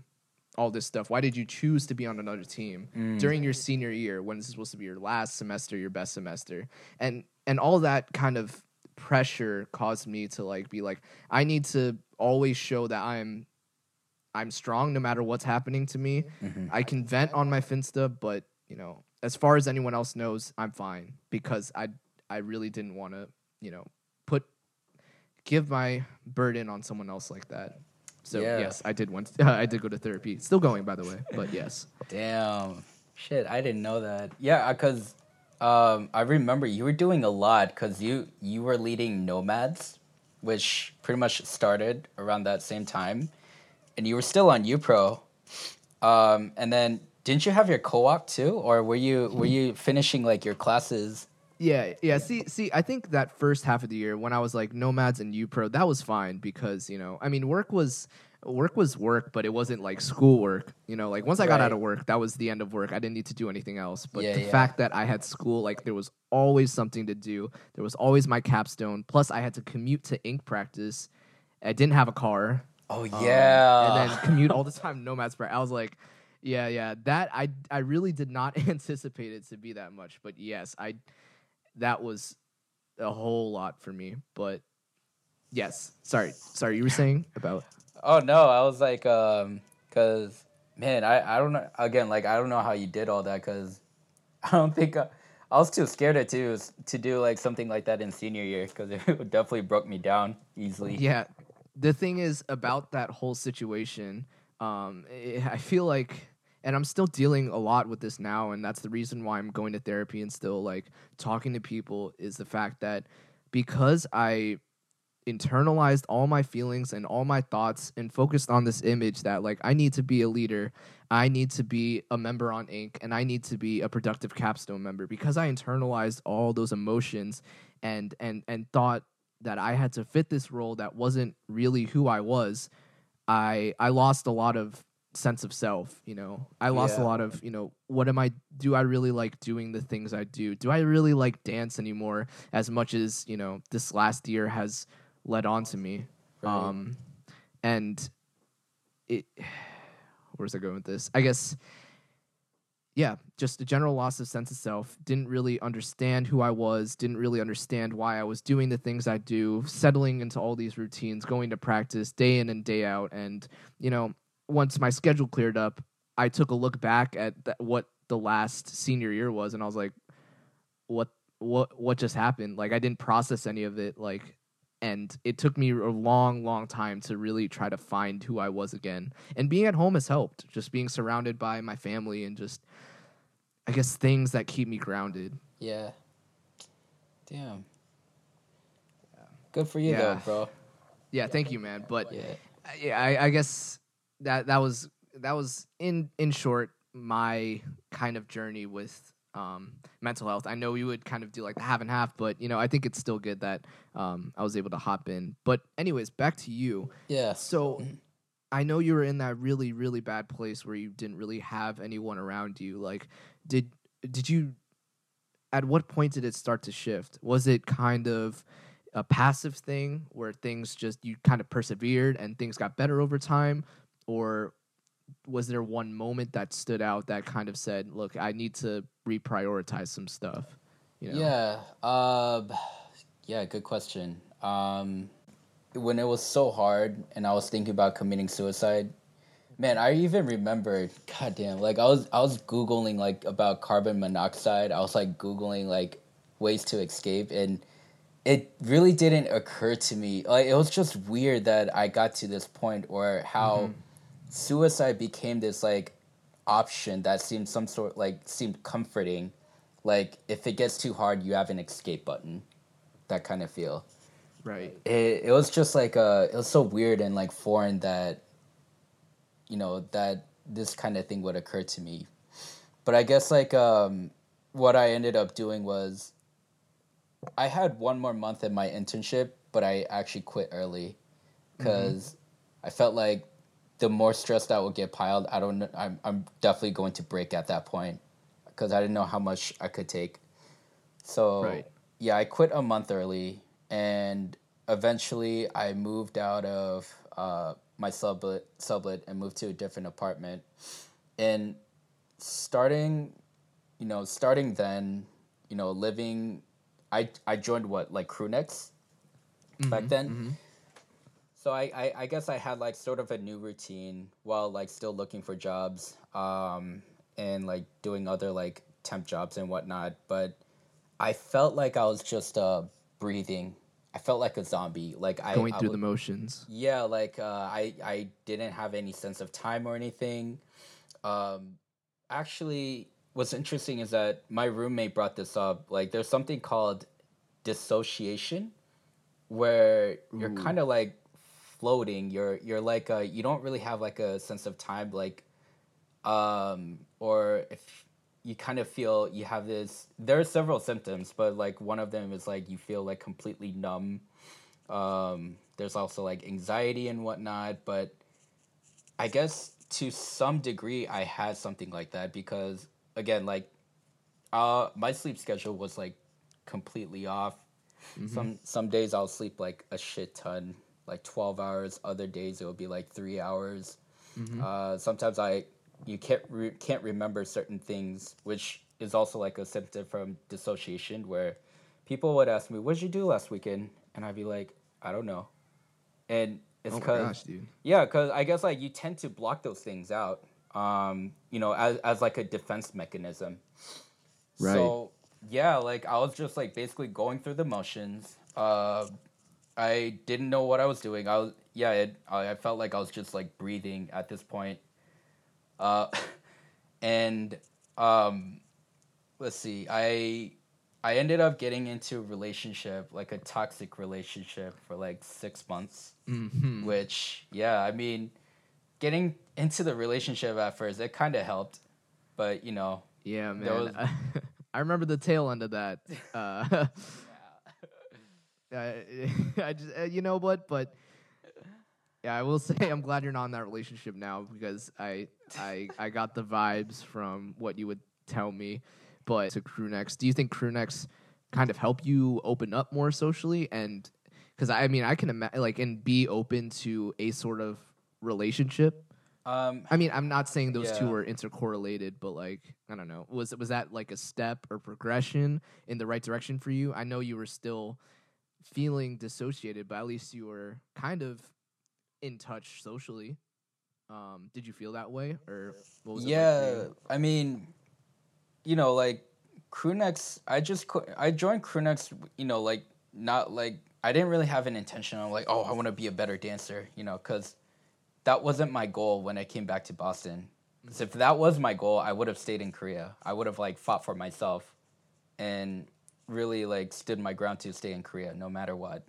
all this stuff? Why did you choose to be on another team mm. during your senior year when it's supposed to be your last semester, your best semester? And, and all that kind of pressure caused me to like, be like, I need to always show that I'm, I'm strong no matter what's happening to me. Mm-hmm. I can vent on my Finsta, but you know, as far as anyone else knows, I'm fine, because I I really didn't want to, you know, put give my burden on someone else like that. So yeah. yes, I did once. Uh, I did go to therapy. Still going, by the way. But yes. Damn, shit, I didn't know that. Yeah, because um, I remember you were doing a lot, because you you were leading Nomads, which pretty much started around that same time, and you were still on U P R O, um, and then. Didn't you have your co-op too, or were you were you finishing like your classes? Yeah, yeah. See, see, I think that first half of the year when I was like Nomads and U P R O, that was fine, because you know, I mean, work was work was work, but it wasn't like schoolwork. You know, like once I got right. out of work, that was the end of work. I didn't need to do anything else. But yeah, the yeah. fact that I had school, like there was always something to do. There was always my capstone. Plus, I had to commute to ink practice. I didn't have a car. Oh yeah, um, and then commute all the time. Nomads. I was like. Yeah, yeah, that I I really did not anticipate it to be that much, but yes, I that was a whole lot for me. But yes, sorry, sorry, you were saying about? Oh no, I was like, um, cause man, I, I don't know. Again, like I don't know how you did all that, cause I don't think I, I was too scared to do, to do like something like that in senior year, cause it definitely broke me down easily. Yeah, the thing is about that whole situation, um, it, I feel like. And I'm still dealing a lot with this now, and that's the reason why I'm going to therapy and still, like, talking to people, is the fact that because I internalized all my feelings and all my thoughts and focused on this image that, like, I need to be a leader, I need to be a member on Inc, and I need to be a productive capstone member. Because I internalized all those emotions and and and thought that I had to fit this role that wasn't really who I was, I I lost a lot of sense of self. You know, I lost yeah. a lot of, you know, what am I, do I really like doing the things I do? Do I really like dance anymore as much as, you know, this last year has led on to me? Right. Um, and it, where's I going with this? I guess, yeah, just a general loss of sense of self. Didn't really understand who I was. Didn't really understand why I was doing the things I do, settling into all these routines, going to practice day in and day out. And, you know, once my schedule cleared up, I took a look back at th- what the last senior year was, and I was like, what what what just happened? Like, I didn't process any of it. Like, And it took me a long, long time to really try to find who I was again. And being at home has helped, just being surrounded by my family and just, I guess, things that keep me grounded. Yeah. Damn. Good for you, yeah. though, bro. Yeah, thank you, man. But yeah, yeah I, I guess that that was that was in in short my kind of journey with um, mental health. I know we would kind of do like the half and half, but you know, I think it's still good that um, I was able to hop in. But anyways, back to you. Yeah. So I know you were in that really, really bad place where you didn't really have anyone around you. Like, did did you? At what point did it start to shift? Was it kind of a passive thing where things just, you kind of persevered and things got better over time? Or was there one moment that stood out that kind of said, look, I need to reprioritize some stuff? You know? Yeah. Uh, yeah. Good question. Um, when it was so hard and I was thinking about committing suicide, man, I even remember, goddamn, like I was, I was Googling like about carbon monoxide. I was like Googling like ways to escape, and it really didn't occur to me. Like, it was just weird that I got to this point, or how mm-hmm. suicide became this like option that seemed some sort like seemed comforting. Like, if it gets too hard, you have an escape button, that kind of feel. Right. It it was just like uh it was so weird and like foreign that, you know, that this kind of thing would occur to me. But I guess like um what I ended up doing was, I had one more month in my internship, but I actually quit early because mm-hmm. I felt like the more stress that would get piled, I don't know, I'm, I'm definitely going to break at that point because I didn't know how much I could take. So right. yeah, I quit a month early, and eventually I moved out of uh, my sublet, sublet and moved to a different apartment. And starting, you know, starting then, you know, living... I, I joined what, like Crew Nex mm-hmm, back then? Mm-hmm. So I, I, I guess I had like sort of a new routine while like still looking for jobs um, and like doing other like temp jobs and whatnot. But I felt like I was just uh, breathing. I felt like a zombie. Like I Going I through would, the motions. Yeah, like uh, I, I didn't have any sense of time or anything. Um, actually... What's interesting is that my roommate brought this up. Like, there's something called dissociation, where you're kind of like floating. You're you're like a, you don't really have like a sense of time. Like, um, or if you kind of feel you have this. There are several symptoms, but like one of them is like you feel like completely numb. Um, there's also like anxiety and whatnot. But I guess to some degree, I had something like that because. Again, like, uh, my sleep schedule was, like, completely off. Mm-hmm. Some some days I'll sleep, like, a shit ton, like, twelve hours. Other days it will be, like, three hours. Mm-hmm. Uh, sometimes I, you can't, re- can't remember certain things, which is also, like, a symptom from dissociation, where people would ask me, what did you do last weekend? And I'd be like, I don't know. And it's because... Oh, my gosh, dude. Yeah, because I guess, like, you tend to block those things out. Um, you know, as, as like a defense mechanism. Right. So yeah, like I was just like basically going through the motions. Uh, I didn't know what I was doing. I was, yeah, it, I, I felt like I was just like breathing at this point. Uh, and, um, let's see, I, I ended up getting into a relationship, like a toxic relationship for like six months, mm-hmm. which, yeah, I mean, getting into the relationship at first, it kind of helped, but you know, yeah, man. Was... I remember the tail end of that. Uh, I, I just, uh, you know what? But yeah, I will say, I'm glad you're not in that relationship now because I, I, I got the vibes from what you would tell me. But to Crew Nex, do you think Crew Nex kind of help you open up more socially? And because I mean, I can imagine, like, and be open to a sort of relationship. Um, I mean, I'm not saying those yeah. two are intercorrelated, but like, I don't know, was was that like a step or progression in the right direction for you? I know you were still feeling dissociated, but at least you were kind of in touch socially. Um, did you feel that way, or what was yeah? It like I mean, you know, like Crew Nex, I just co- I joined Crew Nex, you know, like not like, I didn't really have an intention of like, oh, I want to be a better dancer, you know, because that wasn't my goal when I came back to Boston. Because if that was my goal, I would have stayed in Korea. I would have like fought for myself and really like stood my ground to stay in Korea no matter what.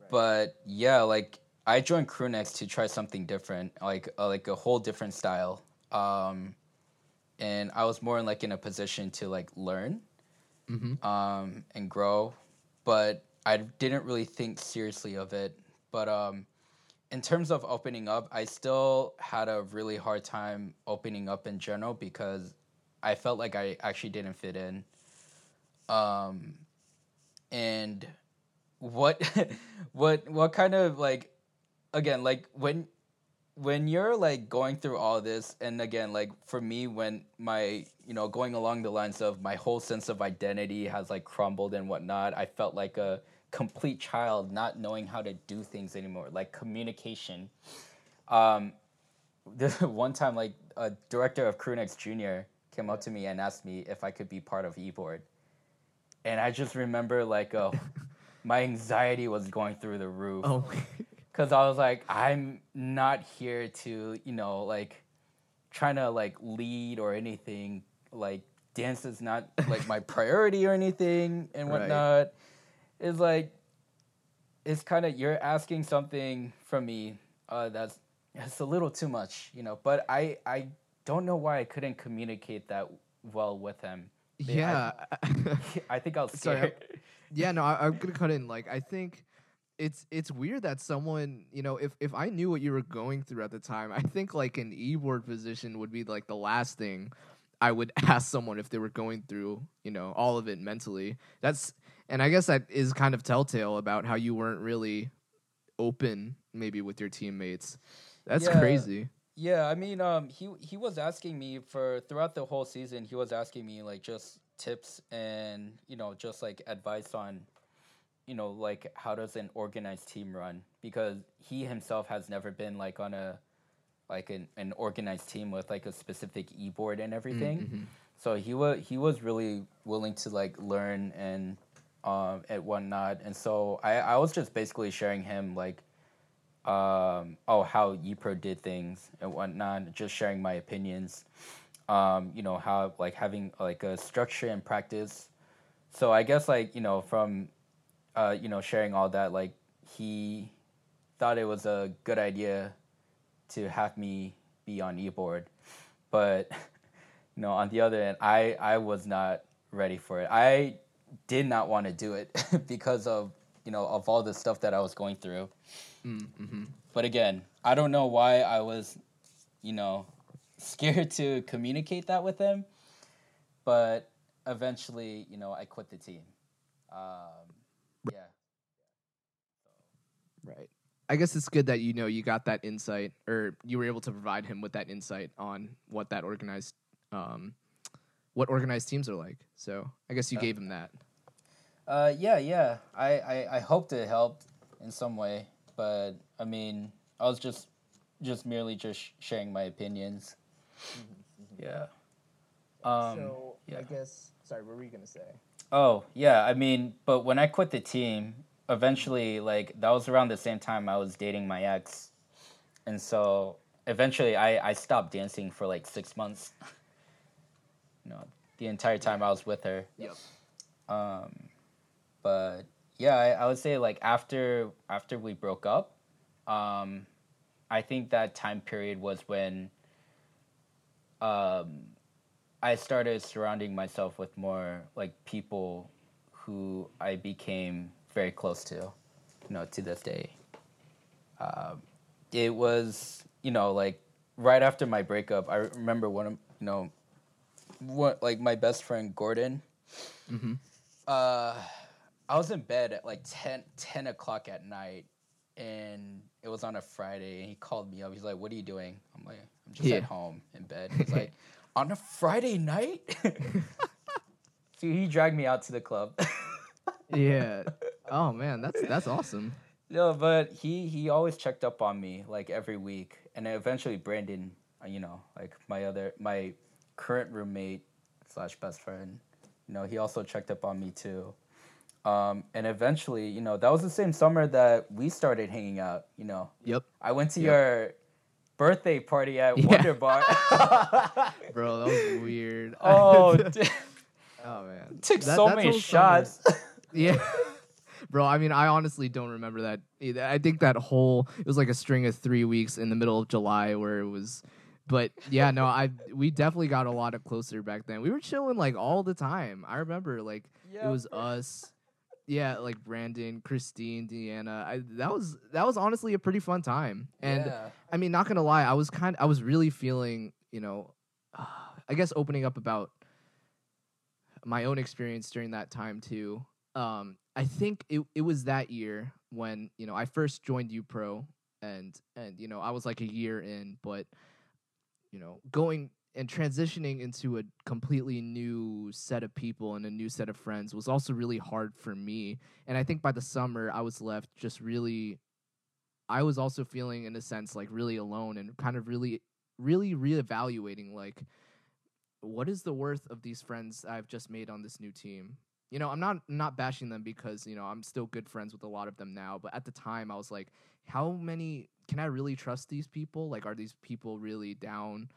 Right. But yeah, like I joined Crew Nex to try something different, like uh, like a whole different style. Um, and I was more in like in a position to like learn mm-hmm. um, and grow, but I didn't really think seriously of it. But um, in terms of opening up, I still had a really hard time opening up in general because I felt like I actually didn't fit in. Um, and what, what, what kind of like, again, like when, when you're like going through all this, and again, like for me, when my, you know, going along the lines of my whole sense of identity has like crumbled and whatnot, I felt like a complete child, not knowing how to do things anymore, like communication. Um, this one time, like a director of Crew Nex Junior came up to me and asked me if I could be part of eBoard, and I just remember like oh, my anxiety was going through the roof, because oh. I was like, I'm not here to, you know, like trying to like lead or anything. Like dance is not like my priority or anything and whatnot. Right. It's like, it's kind of, you're asking something from me uh, that's, that's a little too much, you know, but I, I don't know why I couldn't communicate that well with him. Yeah. I, I think I was scared. Sorry, I, yeah, no, I, I'm going to cut in. Like, I think it's it's weird that someone, you know, if, if I knew what you were going through at the time, I think like an e-board position would be like the last thing I would ask someone if they were going through, you know, all of it mentally. That's... And I guess that is kind of telltale about how you weren't really open, maybe, with your teammates. That's yeah, crazy. Yeah, I mean, um, he he was asking me for, throughout the whole season, he was asking me, like, just tips and, you know, just, like, advice on, you know, like, how does an organized team run? Because he himself has never been, like, on a, like, an, an organized team with, like, a specific e-board and everything. Mm-hmm. So he wa- he was really willing to, like, learn and... Um, and whatnot, and so I, I was just basically sharing him like, um, oh, how U P R O did things and whatnot, just sharing my opinions, um, you know, how like having like a structure and practice. So I guess like, you know, from, uh, you know, sharing all that, like he thought it was a good idea to have me be on e-board, but you know, on the other end, I, I was not ready for it. I did not want to do it because of, you know, of all the stuff that I was going through. Mm-hmm. But again, I don't know why I was, you know, scared to communicate that with him. But eventually, you know, I quit the team. Um, yeah. Right. I guess it's good that, you know, you got that insight, or you were able to provide him with that insight on what that organized, um, what organized teams are like. So I guess you uh, gave him that. Uh, yeah, yeah. I, I, I hoped it helped in some way, but I mean, I was just, just merely just sh- sharing my opinions. Mm-hmm, mm-hmm. Yeah. Um, so yeah. I guess, sorry, what were you going to say? Oh yeah. I mean, but when I quit the team, eventually, like that was around the same time I was dating my ex. And so eventually I, I stopped dancing for like six months. No, the entire time I was with her. Yep. Um, but yeah, I, I would say like after after we broke up, um, I think that time period was when um, I started surrounding myself with more like people who I became very close to, you know, to this day. Um, it was, you know, like right after my breakup, I remember one of, you know, What, like my best friend Gordon, mm-hmm. uh, I was in bed at like ten o'clock at night, and it was on a Friday, and he called me up. He's like, what are you doing? I'm like, I'm just yeah. at home in bed. He's like, on a Friday night? So he dragged me out to the club. Yeah. Oh, man, that's that's awesome. No, but he, he always checked up on me like every week, and then eventually Brandon, you know, like my other, my... current roommate slash best friend, you know, he also checked up on me too. Um, and eventually, you know, that was the same summer that we started hanging out, you know. Yep. I went to yep. your birthday party at yeah. Wonder Bar. Bro, that was weird. Oh, dude. Oh, man. Took that, so many shots. Summer. Yeah. Bro, I mean, I honestly don't remember that either. I think that whole, it was like a string of three weeks in the middle of July where it was, but yeah, no, I we definitely got a lot of closer back then. We were chilling like all the time. I remember like yeah, it was bro. us. Yeah, like Brandon, Christine, Deanna. I, that was that was honestly a pretty fun time. And yeah. I mean, not gonna lie, I was kind, I was really feeling, you know, uh, I guess opening up about my own experience during that time too. Um, I think it it was that year when you know I first joined UPRO, and and you know I was like a year in, but you know going and transitioning into a completely new set of people and a new set of friends was also really hard for me. And I think by the summer I was left just really, I was also feeling in a sense like really alone and kind of really, really reevaluating like, what is the worth of these friends I've just made on this new team? You know, I'm not, not bashing them because, you know, I'm still good friends with a lot of them now. But at the time I was like, how many, can I really trust these people? Like, are these people really down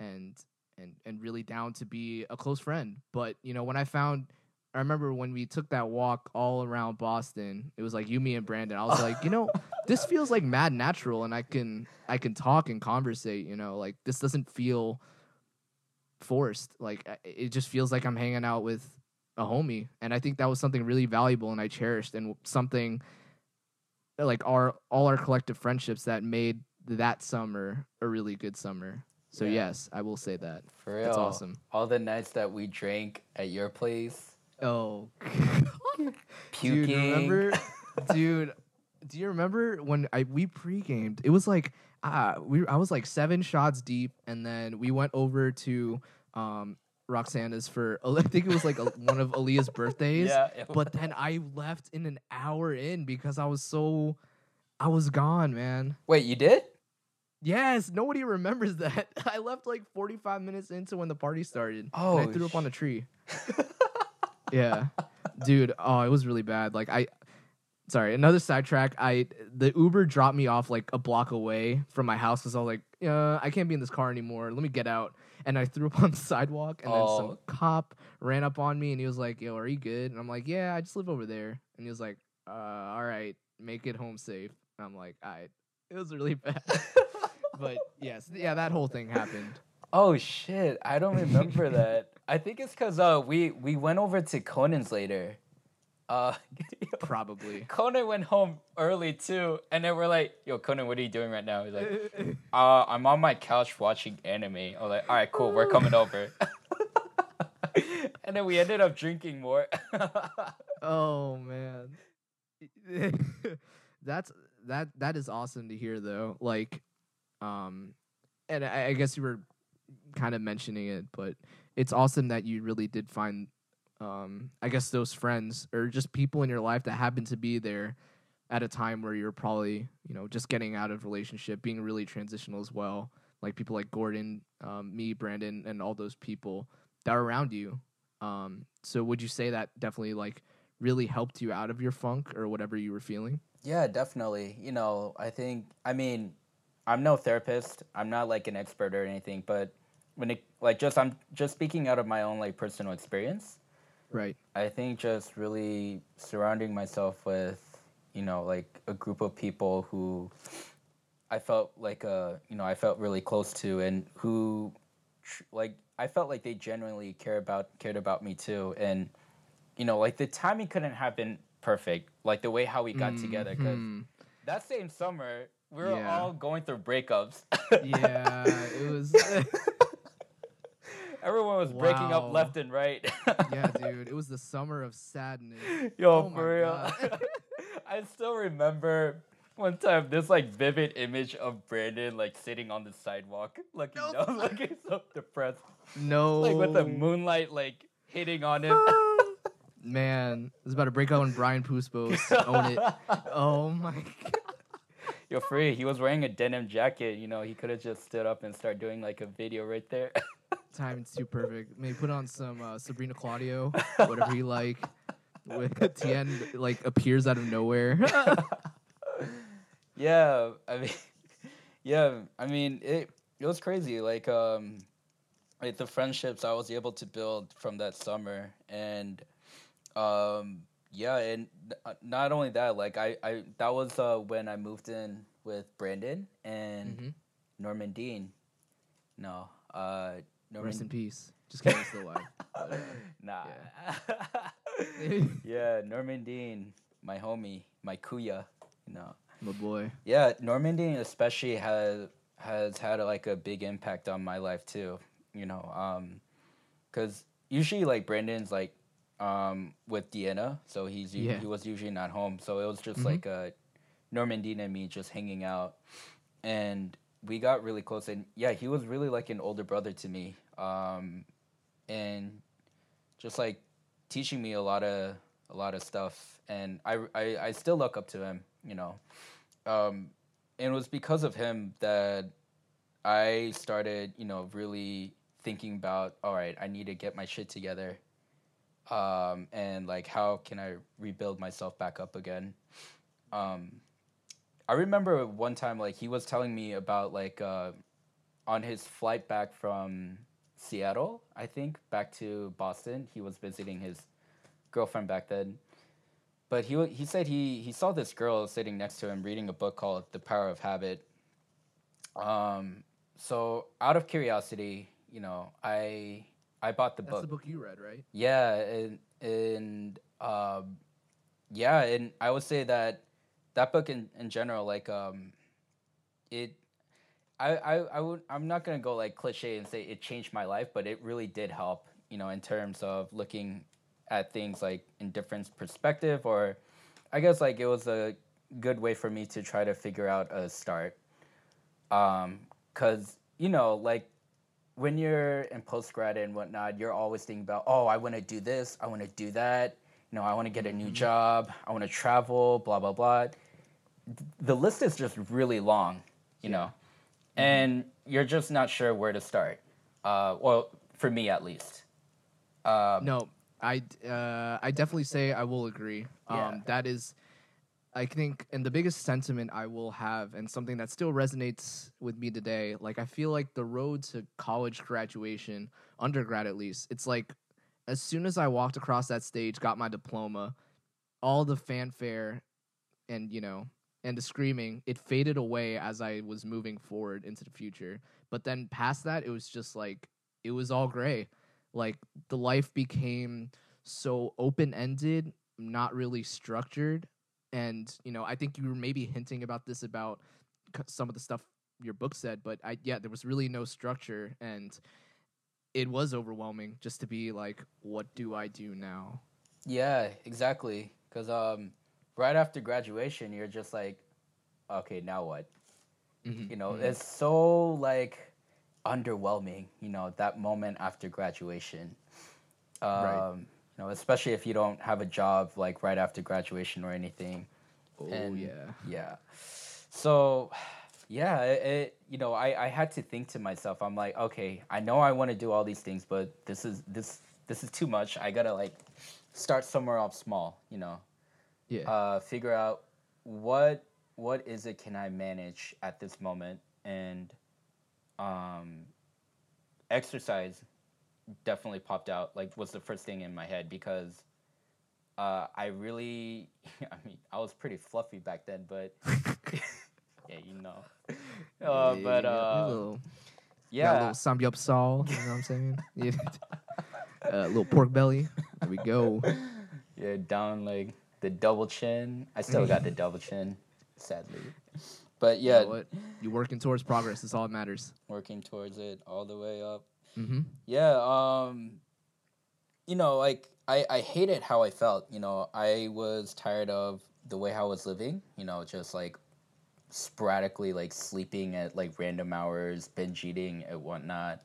and and and really down to be a close friend? But you know, when I found, I remember when we took that walk all around Boston, it was like you, me, and Brandon. I was like, you know, this feels like mad natural, and I can I can talk and conversate, you know, like this doesn't feel forced. Like it just feels like I'm hanging out with a homie. And I think that was something really valuable and I cherished, and something like our all our collective friendships that made that summer a really good summer. So yeah. yes, I will say that. For real. That's awesome. All the nights that we drank at your place. Oh. Puking. Dude, remember, dude, do you remember when I we pre-gamed? It was like, uh, we I was like seven shots deep, and then we went over to um, Roxana's for, I think it was like a, one of Aaliyah's birthdays. Yeah, but then I left in an hour in because I was so, I was gone, man. Wait, you did? Yes, nobody remembers that. I left like forty-five minutes into when the party started. Oh, and I threw sh- up on a tree. Yeah, dude. Oh, it was really bad. Like I, sorry, another sidetrack. I the Uber dropped me off like a block away from my house because I was like, uh, I can't be in this car anymore. Let me get out. And I threw up on the sidewalk, and oh. then some cop ran up on me, and he was like, "Yo, are you good?" And I'm like, "Yeah, I just live over there." And he was like, uh, "All right, make it home safe." And I'm like, "All right." It was really bad. But yes, yeah, that whole thing happened. Oh shit, I don't remember that. I think it's because uh, we we went over to Conan's later. Uh, Probably. Conan went home early too, and then we're like, "Yo, Conan, what are you doing right now?" He's like, uh, "I'm on my couch watching anime." I was like, "All right, cool, we're coming over." And then we ended up drinking more. Oh man, that's that that is awesome to hear though. Like. Um, and I, I guess you were kind of mentioning it, but it's awesome that you really did find, um, I guess those friends or just people in your life that happened to be there at a time where you're probably, you know, just getting out of relationship, being really transitional as well. Like people like Gordon, um, me, Brandon, and all those people that are around you. Um, so would you say that definitely like really helped you out of your funk or whatever you were feeling? Yeah, definitely. You know, I think, I mean, I'm no therapist. I'm not like an expert or anything, but when it like just I'm just speaking out of my own like personal experience. Right. I think just really surrounding myself with, you know, like a group of people who I felt like a, you know, I felt really close to, and who tr- like I felt like they genuinely care about cared about me too, and you know, like the timing couldn't have been perfect, like the way how we got mm-hmm. together, 'cause that same summer we were yeah. all going through breakups. Yeah, it was... Everyone was wow. breaking up left and right. Yeah, dude. It was the summer of sadness. Yo, oh for real. I still remember one time this, like, vivid image of Brandon, like, sitting on the sidewalk, looking nope. down, looking so depressed. No. Like, with the moonlight, like, hitting on him. Man, I was about to break up on Brian Puspos. Own it. Oh, my God. Yo, free. He was wearing a denim jacket. You know, he could have just stood up and started doing like a video right there. Timing's too perfect. Maybe put on some uh, Sabrina Claudio, whatever you like. with Tien like appears out of nowhere. yeah, I mean, yeah, I mean it. It was crazy. Like, um, like the friendships I was able to build from that summer, and um, yeah, and th- not only that, like I, I that was uh, when I moved in with Brandon and mm-hmm. Norman Dean. No, uh, Norman. Rest in peace. Just kidding, he's still alive. But, uh, nah. Yeah. yeah, Norman Dean, my homie, my kuya, you know. My boy. Yeah, Norman Dean especially has has had a, like a big impact on my life too, you know. Um, cause usually like Brandon's like um with Deanna, so he's yeah. he was usually not home, so it was just mm-hmm. like uh, Norman Dean and me just hanging out, and we got really close, and yeah, he was really like an older brother to me. Um, and just like teaching me a lot of a lot of stuff, and I, I, I still look up to him, you know. Um, and it was because of him that I started, you know, really thinking about, all right, I need to get my shit together, um, and like how can I rebuild myself back up again. Um, I remember one time like he was telling me about like uh, on his flight back from Seattle, I think, back to Boston. He was visiting his girlfriend back then. But he he said he, he saw this girl sitting next to him reading a book called The Power of Habit. Um, so out of curiosity, you know, I I bought the That's book. That's the book you read, right? Yeah, and and um, yeah, and I would say that that book in, in general, like um, it. I, I, I would, I'm not going to go like cliche and say it changed my life, but it really did help, you know, in terms of looking at things like in different perspective, or I guess like it was a good way for me to try to figure out a start. Um, cause you know, like when you're in post-grad and whatnot, you're always thinking about, oh, I want to do this. I want to do that. You know, I want to get a new job. I want to travel, blah, blah, blah. The list is just really long, you yeah. know? And you're just not sure where to start. Uh, well, for me at least. Um, no, I uh, I definitely say I will agree. Um, yeah. That is, I think, and the biggest sentiment I will have, and something that still resonates with me today. Like I feel like the road to college graduation, undergrad at least, it's like as soon as I walked across that stage, got my diploma, all the fanfare, and you know. And the screaming, it faded away as I was moving forward into the future. But then past that, it was just like, it was all gray. Like, the life became so open-ended, not really structured. And, you know, I think you were maybe hinting about this about some of the stuff your book said. But, I, yeah, there was really no structure. And it was overwhelming just to be like, what do I do now? Yeah, exactly. Because, um... right after graduation, you're just like, okay, now what? Mm-hmm. You know, mm-hmm. it's so, like, underwhelming, you know, that moment after graduation. Um, right. You know, especially if you don't have a job, like, right after graduation or anything. Oh, and, yeah. Yeah. So, yeah, it, it, you know, I, I had to think to myself, I'm like, okay, I know I want to do all these things, but this is this this is too much. I got to, like, start somewhere off small, you know. Yeah. Uh, figure out what what is it can I manage at this moment, and um, exercise definitely popped out. Like, was the first thing in my head because uh, I really, I mean, I was pretty fluffy back then, but yeah, you know. Uh, yeah, but uh, little, yeah, a little samgyeopsal. You know what I'm saying? Yeah. uh, little pork belly. There we go. Yeah, down leg. The double chin. I still got the double chin, sadly. But yeah. You know what? You're working towards progress. That's all that matters. Working towards it all the way up. Mm-hmm. Yeah. Um, you know, like, I, I hated how I felt. You know, I was tired of the way I was living. You know, just, like, sporadically, like, sleeping at, like, random hours, binge eating and whatnot.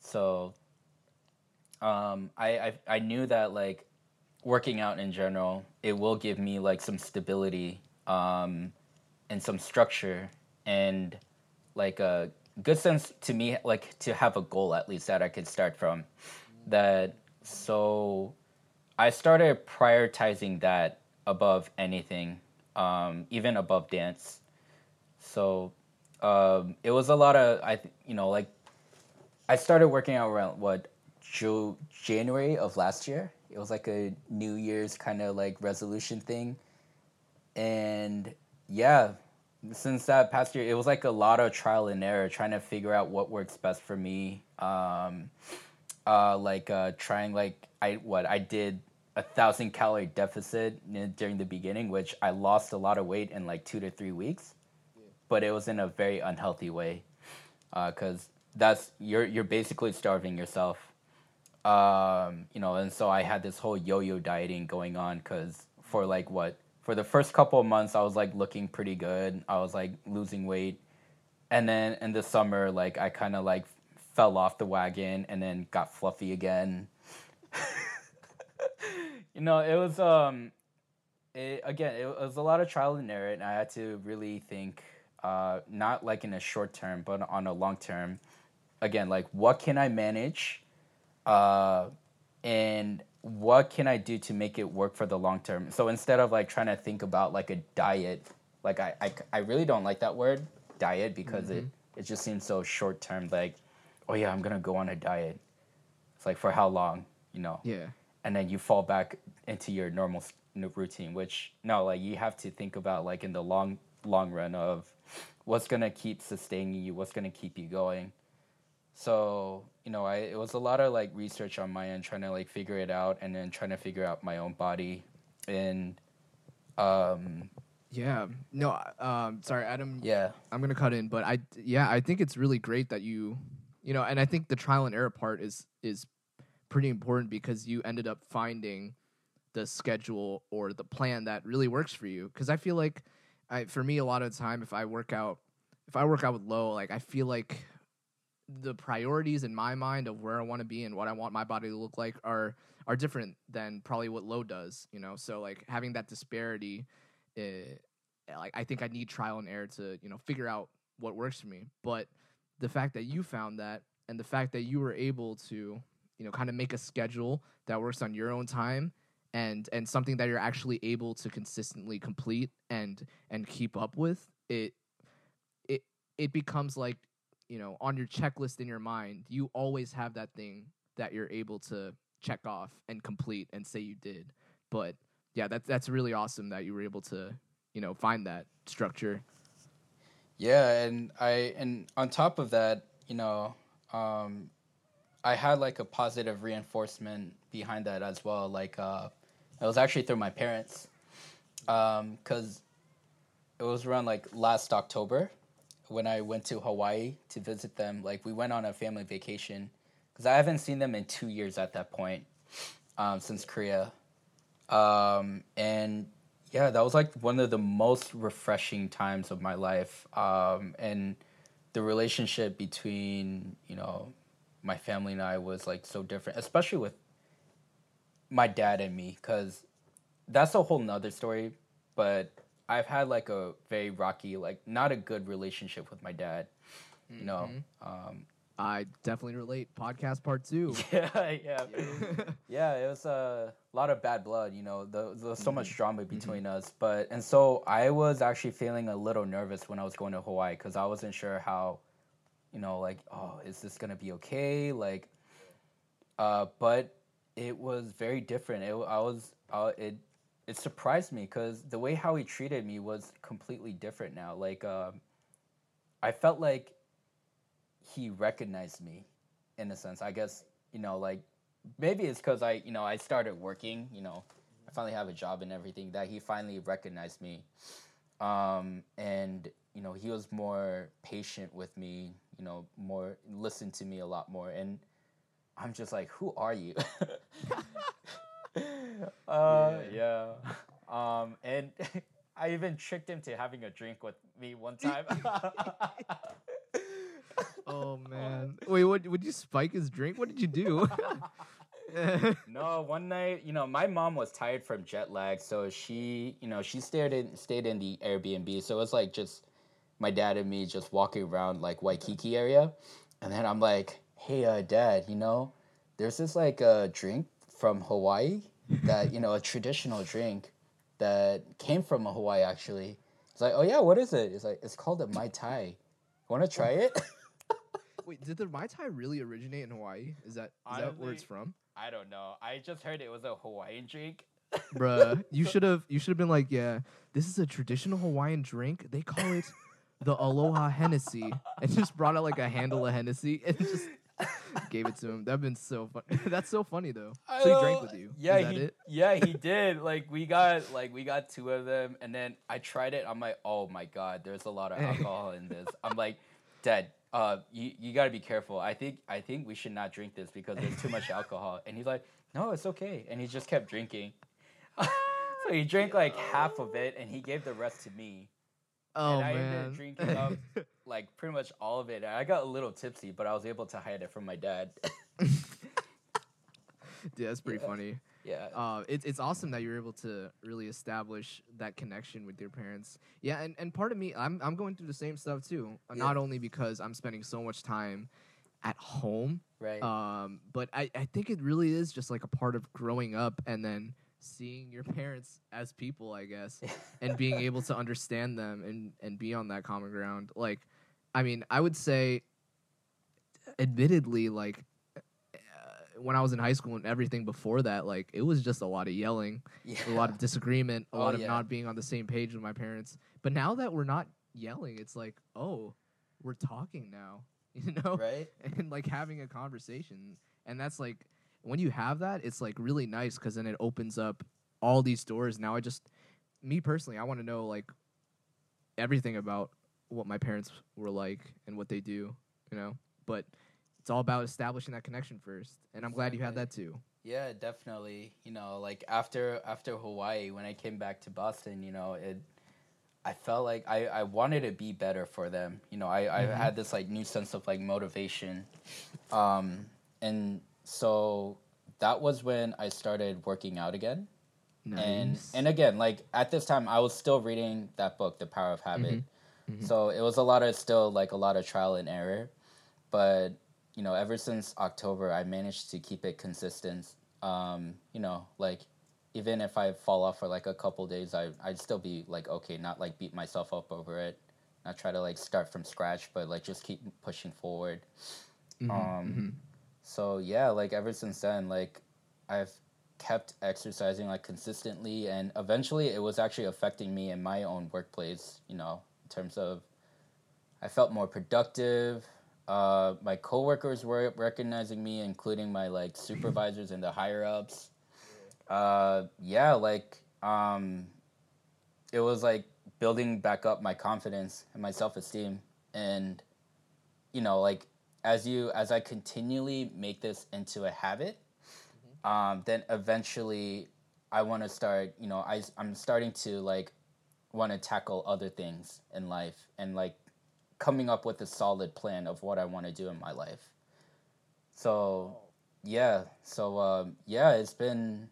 So um, I, I I knew that, like, working out in general, it will give me like some stability um, and some structure and like a good sense to me, like to have a goal at least that I could start from. That so, I started prioritizing that above anything, um, even above dance. So um, it was a lot of, I th- you know, like I started working out around what, Ju- January of last year. It was like a New Year's kind of like resolution thing. And yeah, since that past year, it was like a lot of trial and error, trying to figure out what works best for me. Um, uh, like uh, trying like, I what I did a thousand calorie deficit during the beginning, which I lost a lot of weight in like two to three weeks, yeah. But it was in a very unhealthy way, because uh, that's you're you're basically starving yourself, um, you know. And so I had this whole yo-yo dieting going on, because for like what for the first couple of months I was like looking pretty good, I was like losing weight, and then in the summer like I kind of like fell off the wagon and then got fluffy again. You know, it was, um, it, again, it was a lot of trial and error, and I had to really think, uh, not like in a short term, but on a long term. Again, like, what can I manage, uh, and what can I do to make it work for the long term? So instead of, like, trying to think about, like, a diet, like, I, I, I really don't like that word, diet, because mm-hmm. it, it just seems so short term, like, oh, yeah, I'm going to go on a diet. It's like, for how long, you know? Yeah. And then you fall back into your normal routine, which, no, like, you have to think about, like, in the long long run of what's going to keep sustaining you, what's going to keep you going. So, you know, I it was a lot of, like, research on my end, trying to, like, figure it out, and then trying to figure out my own body. And, um... yeah. No, um, sorry, Adam. Yeah. I'm going to cut in, but I, yeah, I think it's really great that you, you know, and I think the trial and error part is is pretty important, because you ended up finding the schedule or the plan that really works for you. Because I feel like, I for me, a lot of the time, if I work out, if I work out with Low, like I feel like the priorities in my mind of where I want to be and what I want my body to look like are are different than probably what Low does. You know, so like having that disparity, it, like I think I need trial and error to you know figure out what works for me. But the fact that you found that, and the fact that you were able to you know, kind of make a schedule that works on your own time, and, and something that you're actually able to consistently complete and, and keep up with, it, it, it becomes like, you know, on your checklist in your mind, you always have that thing that you're able to check off and complete and say you did. But yeah, that's, that's really awesome that you were able to, you know, find that structure. Yeah. And I, and on top of that, you know, um, I had, like, a positive reinforcement behind that as well. Like, uh, it was actually through my parents, because um, it was around, like, last October when I went to Hawaii to visit them. Like, we went on a family vacation, because I haven't seen them in two years at that point, um, since Korea. Um, and, yeah, that was, like, one of the most refreshing times of my life. Um, and the relationship between, you know, my family and I was, like, so different, especially with my dad and me, because that's a whole nother story, but I've had, like, a very rocky, like, not a good relationship with my dad, you mm-hmm. know. Um, I definitely relate. Podcast part two. Yeah, yeah. Yeah, it was a lot of bad blood, you know. There, there was so mm-hmm. much drama between mm-hmm. us, but, and so I was actually feeling a little nervous when I was going to Hawaii, because I wasn't sure how, you know, like, oh, is this going to be okay? Like, uh, but it was very different. It, I was, uh, it, it surprised me, because the way how he treated me was completely different now. Like, um, I felt like he recognized me in a sense, I guess, you know, like, maybe it's because I, you know, I started working, you know, I finally have a job and everything, that he finally recognized me. Um, and, you know, he was more patient with me, you know, more listened to me a lot more. And I'm just like, who are you? uh, yeah. yeah. Um, and I even tricked him to having a drink with me one time. Oh, man. Wait, what, would you spike his drink? What did you do? No, one night, you know, my mom was tired from jet lag. So she, you know, she stayed in, stayed in the Airbnb. So it was like just my dad and me just walking around, like, Waikiki area. And then I'm like, hey, uh, Dad, you know, there's this, like, a uh, drink from Hawaii. that, you know, a traditional drink that came from Hawaii, actually. It's like, oh, yeah, what is it? It's like, it's called a Mai Tai. Want to try it? Wait, did the Mai Tai really originate in Hawaii? Is that, is Honestly, that where it's from? I don't know. I just heard it was a Hawaiian drink. Bruh, you should have you should have been like, yeah, this is a traditional Hawaiian drink. They call it the Aloha Hennessy. And just brought out like a handle of Hennessy and just gave it to him. That'd been so funny. That's so funny though. I so he know. drank with you. Yeah, is that he, it? yeah, he did. Like we got like we got two of them, and then I tried it. I'm like, oh my god, there's a lot of alcohol in this. I'm like, Dad, uh, you you gotta be careful. I think I think we should not drink this because there's too much alcohol. And he's like, no, it's okay. And he just kept drinking. So he drank like half of it, and he gave the rest to me. Oh and I man. ended up drinking up like pretty much all of it. I got a little tipsy, but I was able to hide it from my dad. Dude, that's pretty yeah. funny. Yeah. Uh, it, it's awesome that you're able to really establish that connection with your parents. Yeah, and, and part of me, I'm I'm going through the same stuff too. Yeah. Not only because I'm spending so much time at home, right? Um, but I, I think it really is just like a part of growing up and then seeing your parents as people, I guess, and being able to understand them and, and be on that common ground. Like, I mean, I would say, admittedly, like, uh, when I was in high school and everything before that, like, it was just a lot of yelling, yeah. a lot of disagreement, a oh, lot of yeah. not being on the same page with my parents. But now that we're not yelling, it's like, oh, we're talking now, you know? Right. And, like, having a conversation. And that's, like, when you have that, it's, like, really nice because then it opens up all these doors. Now I just, me personally, I want to know, like, everything about what my parents were like and what they do, you know? But it's all about establishing that connection first. And I'm exactly. glad you had that too. Yeah, definitely. You know, like, after after Hawaii, when I came back to Boston, you know, it I felt like I, I wanted to be better for them. You know, I, mm-hmm. I had this, like, new sense of, like, motivation. Um, and... So that was when I started working out again. Nice. And and again, like at this time, I was still reading that book, The Power of Habit. Mm-hmm. Mm-hmm. So it was a lot of still like a lot of trial and error. But, you know, ever since October, I managed to keep it consistent. Um, you know, like even if I fall off for like a couple days, I, I'd still be like, okay, not like beat myself up over it. Not try to like start from scratch, but like just keep pushing forward. Mm-hmm. Um mm-hmm. So, yeah, like, ever since then, like, I've kept exercising, like, consistently, and eventually it was actually affecting me in my own workplace, you know, in terms of I felt more productive. Uh, my coworkers were recognizing me, including my, like, supervisors and the higher-ups. Uh, yeah, like, um, it was, like, building back up my confidence and my self-esteem, and, you know, like, As you, as I continually make this into a habit, mm-hmm. um, then eventually I want to start, you know, I, I'm starting to, like, want to tackle other things in life and, like, coming up with a solid plan of what I want to do in my life. So, yeah. So, um, yeah, it's been,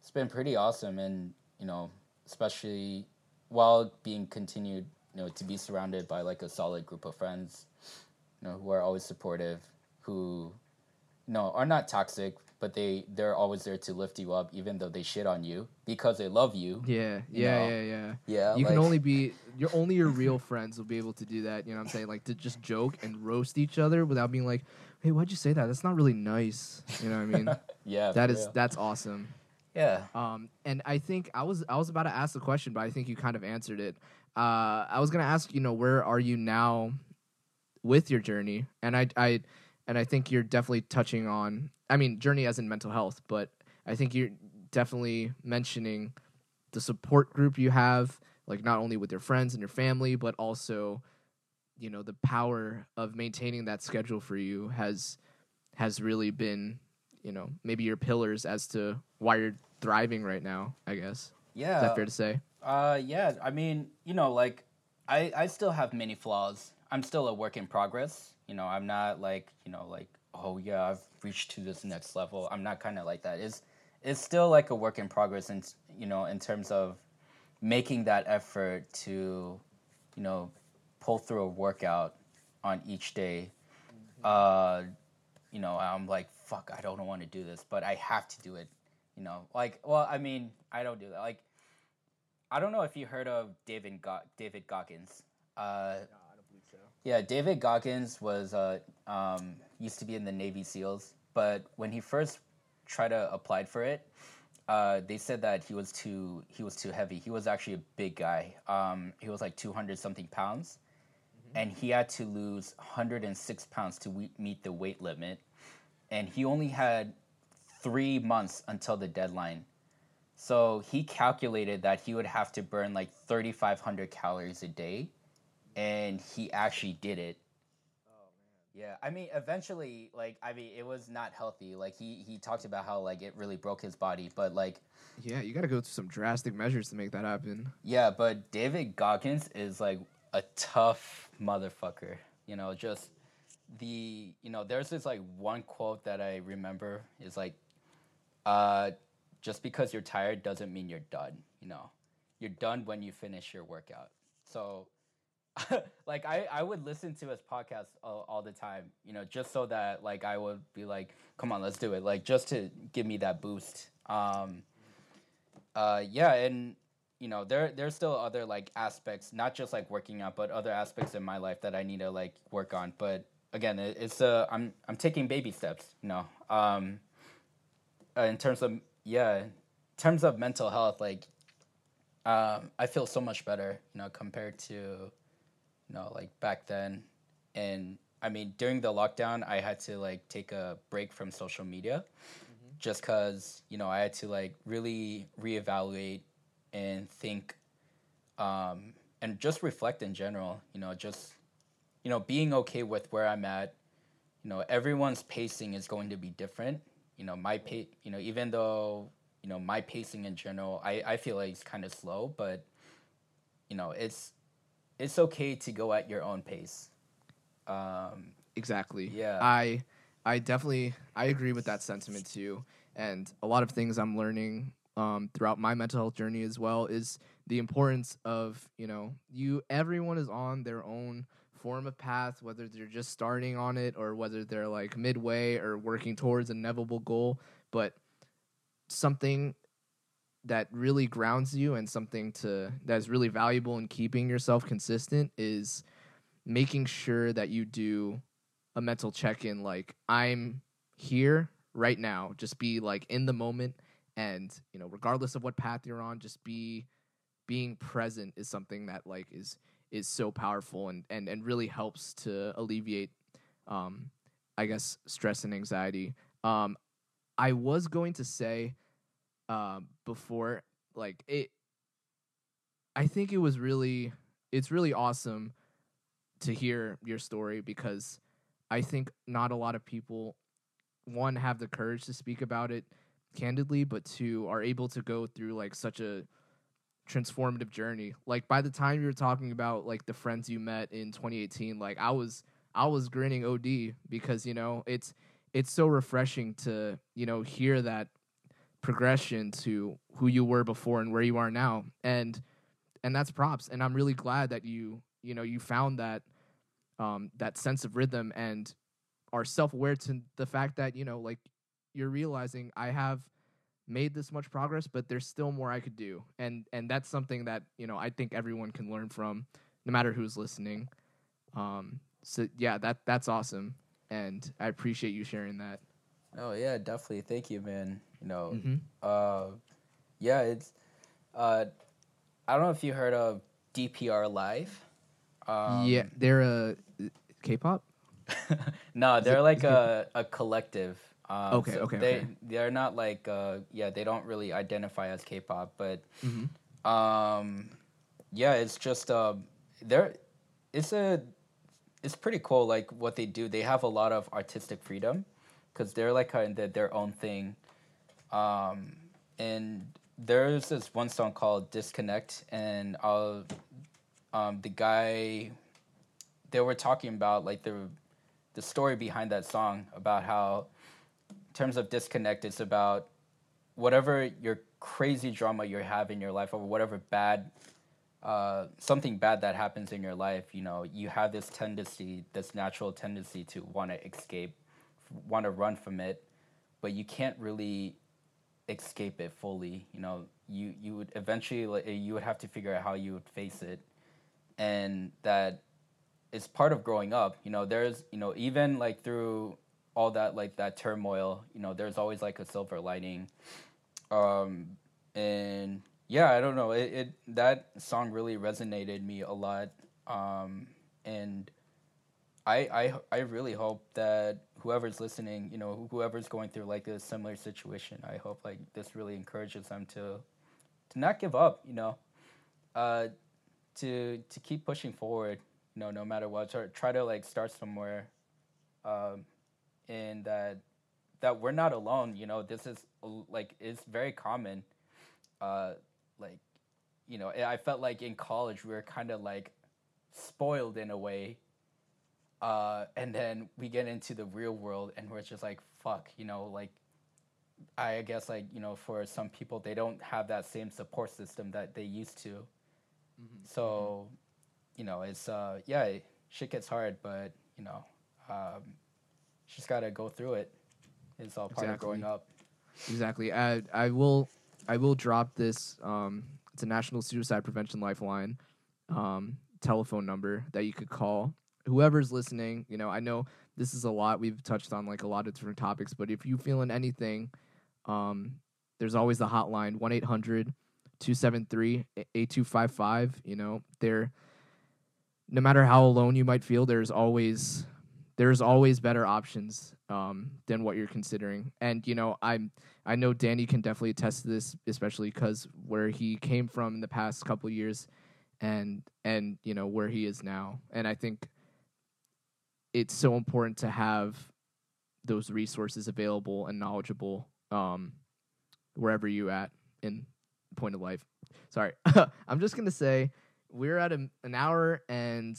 it's been pretty awesome. And, you know, especially while being continued, you know, to be surrounded by, like, a solid group of friends, you know, who are always supportive, who, you know, are not toxic, but they, they're always there to lift you up, even though they shit on you, because they love you. Yeah, you yeah, know? yeah, yeah. Yeah. You like, can only be, you're only your real friends will be able to do that, you know what I'm saying? Like, to just joke and roast each other without being like, hey, why'd you say that? That's not really nice. You know what I mean? yeah. That is, real. That's awesome. Yeah. Um, and I think, I was, I was about to ask the question, but I think you kind of answered it. Uh, I was going to ask, you know, where are you now with your journey? And I, I, and I think you're definitely touching on, I mean, journey as in mental health, but I think you're definitely mentioning the support group you have, like not only with your friends and your family, but also, you know, the power of maintaining that schedule for you has, has really been, you know, maybe your pillars as to why you're thriving right now, I guess. Yeah. Is that fair to say? Uh, yeah. I mean, you know, like I, I still have many flaws. I'm still a work in progress. You know, I'm not like, you know, like, oh, yeah, I've reached to this next level. I'm not kind of like that. It's, it's still like a work in progress, and, you know, in terms of making that effort to, you know, pull through a workout on each day. Mm-hmm. Uh, you know, I'm like, fuck, I don't want to do this, but I have to do it. you know, like, well, I mean, I don't do that. Like, I don't know if you heard of David Go- David Goggins. Uh, no, I don't believe so. Yeah, David Goggins was uh, um, used to be in the Navy SEALs, but when he first tried to apply for it, uh, they said that he was too he was too heavy. He was actually a big guy. Um, he was like two hundred something pounds, mm-hmm. and he had to lose one hundred six pounds to we- meet the weight limit, and he only had three months until the deadline. So he calculated that he would have to burn like thirty-five hundred calories a day, and he actually did it. Oh man! Yeah, I mean, eventually, like, I mean, it was not healthy. Like he he talked about how like it really broke his body, but like, yeah, you got to go through some drastic measures to make that happen. Yeah, but David Goggins is like a tough motherfucker. You know, just the you know, there's this like one quote that I remember is like, uh. just because you're tired doesn't mean you're done, you know. You're done when you finish your workout. So, like, I, I would listen to his podcast all, all the time, you know, just so that, like, I would be like, come on, let's do it. Like, just to give me that boost. Um, uh, yeah, and, you know, there there's still other, like, aspects, not just, like, working out, but other aspects in my life that I need to, like, work on. But, again, it, it's, uh, I'm, I'm taking baby steps, you know. Um, uh, in terms of... Yeah, in terms of mental health, like, um, I feel so much better, you know, compared to, you know, like, back then. And, I mean, during the lockdown, I had to, like, take a break from social media mm-hmm. just because, you know, I had to, like, really reevaluate and think um, and just reflect in general, you know, just, you know, being okay with where I'm at. You know, everyone's pacing is going to be different. You know, my pace, you know, even though, you know, my pacing in general, I, I feel like it's kind of slow, but, you know, it's it's okay to go at your own pace. Um, exactly. Yeah. I I definitely, I agree with that sentiment too. And a lot of things I'm learning um, throughout my mental health journey as well is the importance of, you know, you, everyone is on their own form of path, whether they're just starting on it or whether they're like midway or working towards an inevitable goal, but something that really grounds you and something to that's really valuable in keeping yourself consistent is making sure that you do a mental check-in, like, I'm here right now, just be like in the moment, and, you know, regardless of what path you're on, just be being present is something that like is is so powerful and, and, and really helps to alleviate, um, I guess, stress and anxiety. Um, I was going to say uh, before, like, it, I think it was really, it's really awesome to hear your story because I think not a lot of people, one, have the courage to speak about it candidly, but two, are able to go through, like, such a transformative journey. Like, by the time you were talking about like the friends you met in twenty eighteen, like I was I was grinning O D because, you know, it's it's so refreshing to, you know, hear that progression to who you were before and where you are now, and and that's props, and I'm really glad that you you know you found that um that sense of rhythm and are self-aware to the fact that, you know, like, you're realizing I have made this much progress, but there's still more I could do. And and that's something that, you know, I think everyone can learn from, no matter who's listening. Um, so, yeah, that that's awesome. And I appreciate you sharing that. Oh, yeah, definitely. Thank you, man. You know, mm-hmm. uh, yeah, it's, uh, I don't know if you heard of D P R Live. Um, yeah, they're a K-pop? No, they're it, like a, a collective. Um, okay, so okay, they, okay. They're not like, uh, yeah, they don't really identify as K-pop, but, mm-hmm. um, yeah, it's just, um, they're, it's a, it's pretty cool, like, what they do. They have a lot of artistic freedom, because they're, like, kind of their own thing, um, and there's this one song called Disconnect, and I'll, um, the guy, they were talking about, like, the, the story behind that song, about how, terms of disconnect, it's about whatever your crazy drama you have in your life or whatever bad, uh, something bad that happens in your life, you know, you have this tendency, this natural tendency to want to escape, want to run from it, but you can't really escape it fully. You know, you you would eventually, like, you would have to figure out how you would face it, and that is part of growing up. You know, there's, you know, even like through all that, like that turmoil, you know, there's always like a silver lining. Um, and yeah, I don't know, it, it that song really resonated me a lot. Um, and I, I I really hope that whoever's listening, you know, whoever's going through like a similar situation, I hope like this really encourages them to to not give up, you know, uh, to to keep pushing forward, you know, no matter what. Try, try to like start somewhere, um, and that that we're not alone. You know, this is like, it's very common. Uh, like, you know, I felt like in college we were kind of like spoiled in a way. Uh, and then we get into the real world and we're just like, fuck, you know, like, I guess, like, you know, for some people, they don't have that same support system that they used to. Mm-hmm. So, you know, it's, uh, yeah, shit gets hard, but, you know, um, just gotta go through it. It's all part exactly. of growing up. Exactly. I, I will, I will drop this, um, it's a National Suicide Prevention Lifeline, um, telephone number that you could call. Whoever's listening, you know, I know this is a lot. We've touched on like a lot of different topics, but if you're feeling anything, um, there's always the hotline, one eight hundred two seven three eight two five five. You know, there, no matter how alone you might feel, there's always, there's always better options, um, than what you're considering. And, you know, I'm, I know Danny can definitely attest to this, especially because where he came from in the past couple of years and, and, you know, where he is now. And I think it's so important to have those resources available and knowledgeable, um, wherever you at in point of life. Sorry. I'm just going to say we're at a, an hour and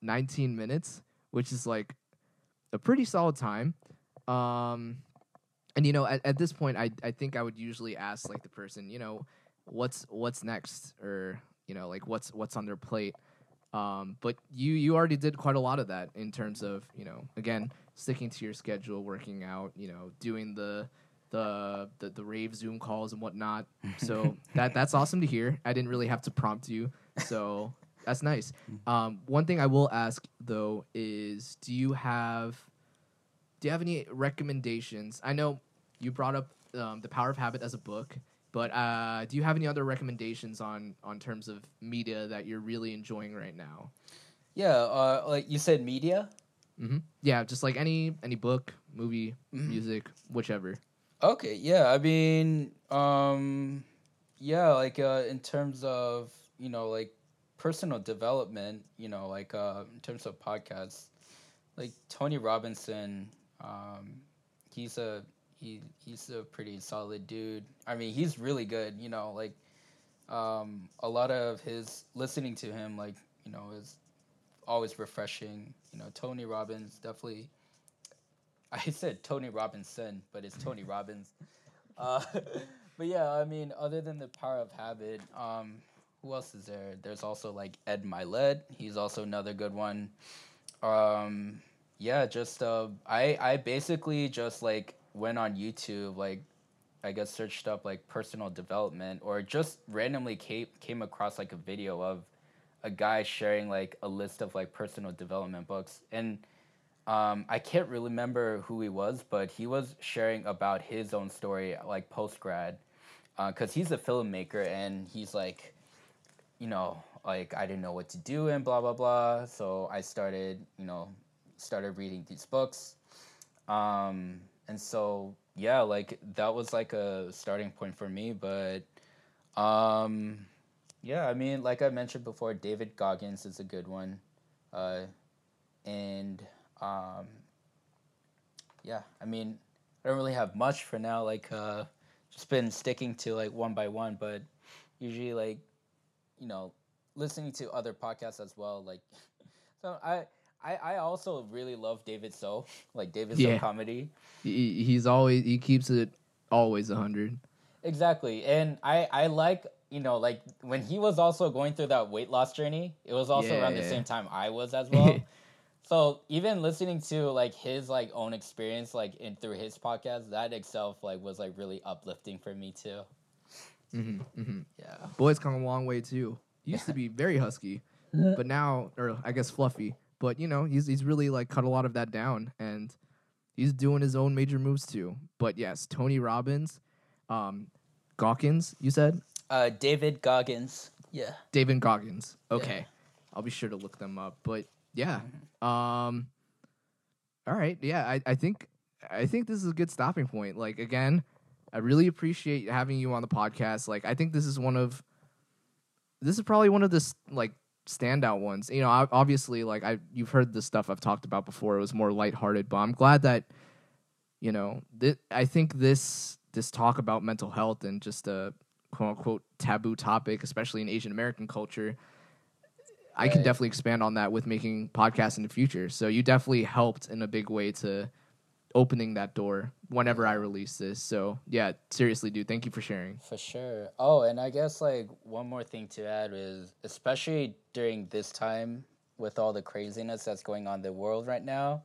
nineteen minutes, which is like a pretty solid time. Um, and, you know, at, at this point, I, I think I would usually ask like the person, you know, what's, what's next, or, you know, like what's, what's on their plate. Um, but you, you already did quite a lot of that in terms of, you know, again, sticking to your schedule, working out, you know, doing the the the, the rave Zoom calls and whatnot. So that that's awesome to hear. I didn't really have to prompt you, so that's nice. Um, one thing I will ask though is, do you have do you have any recommendations? I know you brought up um, The Power of Habit as a book. But uh, do you have any other recommendations on, on terms of media that you're really enjoying right now? Yeah, uh, like you said, media? Mm-hmm. Yeah, just like any any book, movie, mm-hmm. music, whichever. Okay, yeah, I mean, um, yeah, like uh, in terms of, you know, like personal development, you know, like uh, in terms of podcasts, like Tony Robbins, um, he's a... He he's a pretty solid dude. I mean, he's really good, you know, like um, a lot of his listening to him, like, you know, is always refreshing. You know, Tony Robbins, definitely. I said Tony Robinson, but it's Tony Robbins. Uh, but yeah, I mean, other than The Power of Habit, um, who else is there? There's also like Ed Mylett. He's also another good one. Um, yeah, just uh, I I basically just like. went on YouTube, like, I guess searched up, like, personal development, or just randomly came, came across, like, a video of a guy sharing, like, a list of, like, personal development books. And um, I can't really remember who he was, but he was sharing about his own story, like, post-grad, because uh, he's a filmmaker, and he's, like, you know, like, I didn't know what to do and blah, blah, blah. So I started, you know, started reading these books. Um... And so, yeah, like, that was, like, a starting point for me. But, um, yeah, I mean, like I mentioned before, David Goggins is a good one. Uh, and, um, yeah, I mean, I don't really have much for now. Like, uh, just been sticking to, like, one by one. But usually, like, you know, listening to other podcasts as well. Like, so I... I, I also really love David So, like David yeah. So comedy. He, he's always, he keeps it always one hundred. Exactly. And I, I like, you know, like when he was also going through that weight loss journey, it was also yeah. around the same time I was as well. So even listening to like his like own experience like in through his podcast, that itself like was like really uplifting for me too. Mm-hmm, mm-hmm. Yeah, boy's come a long way too. He used to be very husky, but now, or I guess fluffy. But you know, he's he's really like cut a lot of that down, and he's doing his own major moves too. But yes, Tony Robbins, um, Goggins, you said? Uh, David Goggins. Yeah. David Goggins. Okay, yeah. I'll be sure to look them up. But yeah, um, all right. Yeah, I, I think I think this is a good stopping point. Like again, I really appreciate having you on the podcast. Like, I think this is one of, this is probably one of the like standout ones. You know, obviously, like I, you've heard the stuff I've talked about before. It was more lighthearted, but I'm glad that, you know, th- I think this this talk about mental health and just a quote unquote taboo topic, especially in Asian American culture, right. I can definitely expand on that with making podcasts in the future. So you definitely helped in a big way to opening that door whenever I release this. So yeah, seriously, dude, thank you for sharing. For sure. Oh, and I guess like one more thing to add is, especially during this time with all the craziness that's going on in the world right now,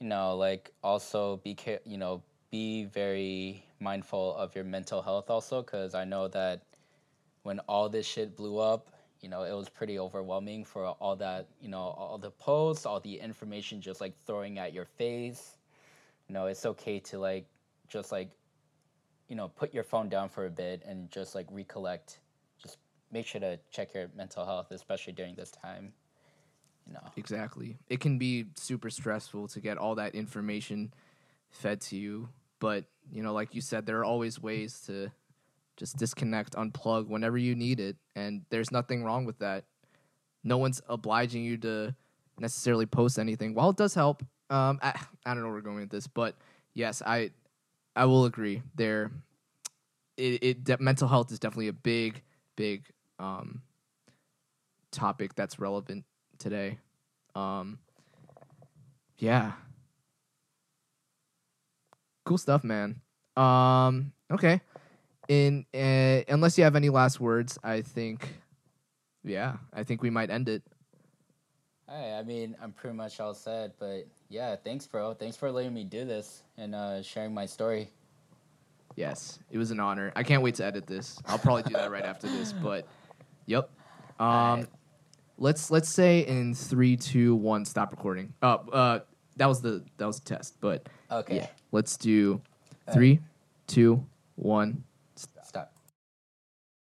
you know, like also be care, you know, be very mindful of your mental health also, because I know that when all this shit blew up, you know, it was pretty overwhelming for all that, you know, all the posts, all the information just like throwing at your face. No, it's okay to like just like, you know, put your phone down for a bit and just like recollect. Just make sure to check your mental health, especially during this time. You know. Exactly. It can be super stressful to get all that information fed to you, but you know, like you said, there are always ways to just disconnect, unplug whenever you need it, and there's nothing wrong with that. No one's obliging you to necessarily post anything. While it does help, Um, I, I don't know where we're going with this, but yes, I I will agree. There, it, it de- mental health is definitely a big, big um, topic that's relevant today. Um, yeah, cool stuff, man. Um, okay, in uh, unless you have any last words, I think, yeah, I think we might end it. I mean, I'm pretty much all set, but yeah, thanks, bro. Thanks for letting me do this and uh, sharing my story. Yes, it was an honor. I can't wait to edit this. I'll probably do that right after this, but yep. Um, right. Let's let's say in three, two, one, stop recording. Uh, uh, that was the that was the test, but okay. Yeah, let's do three, two, one.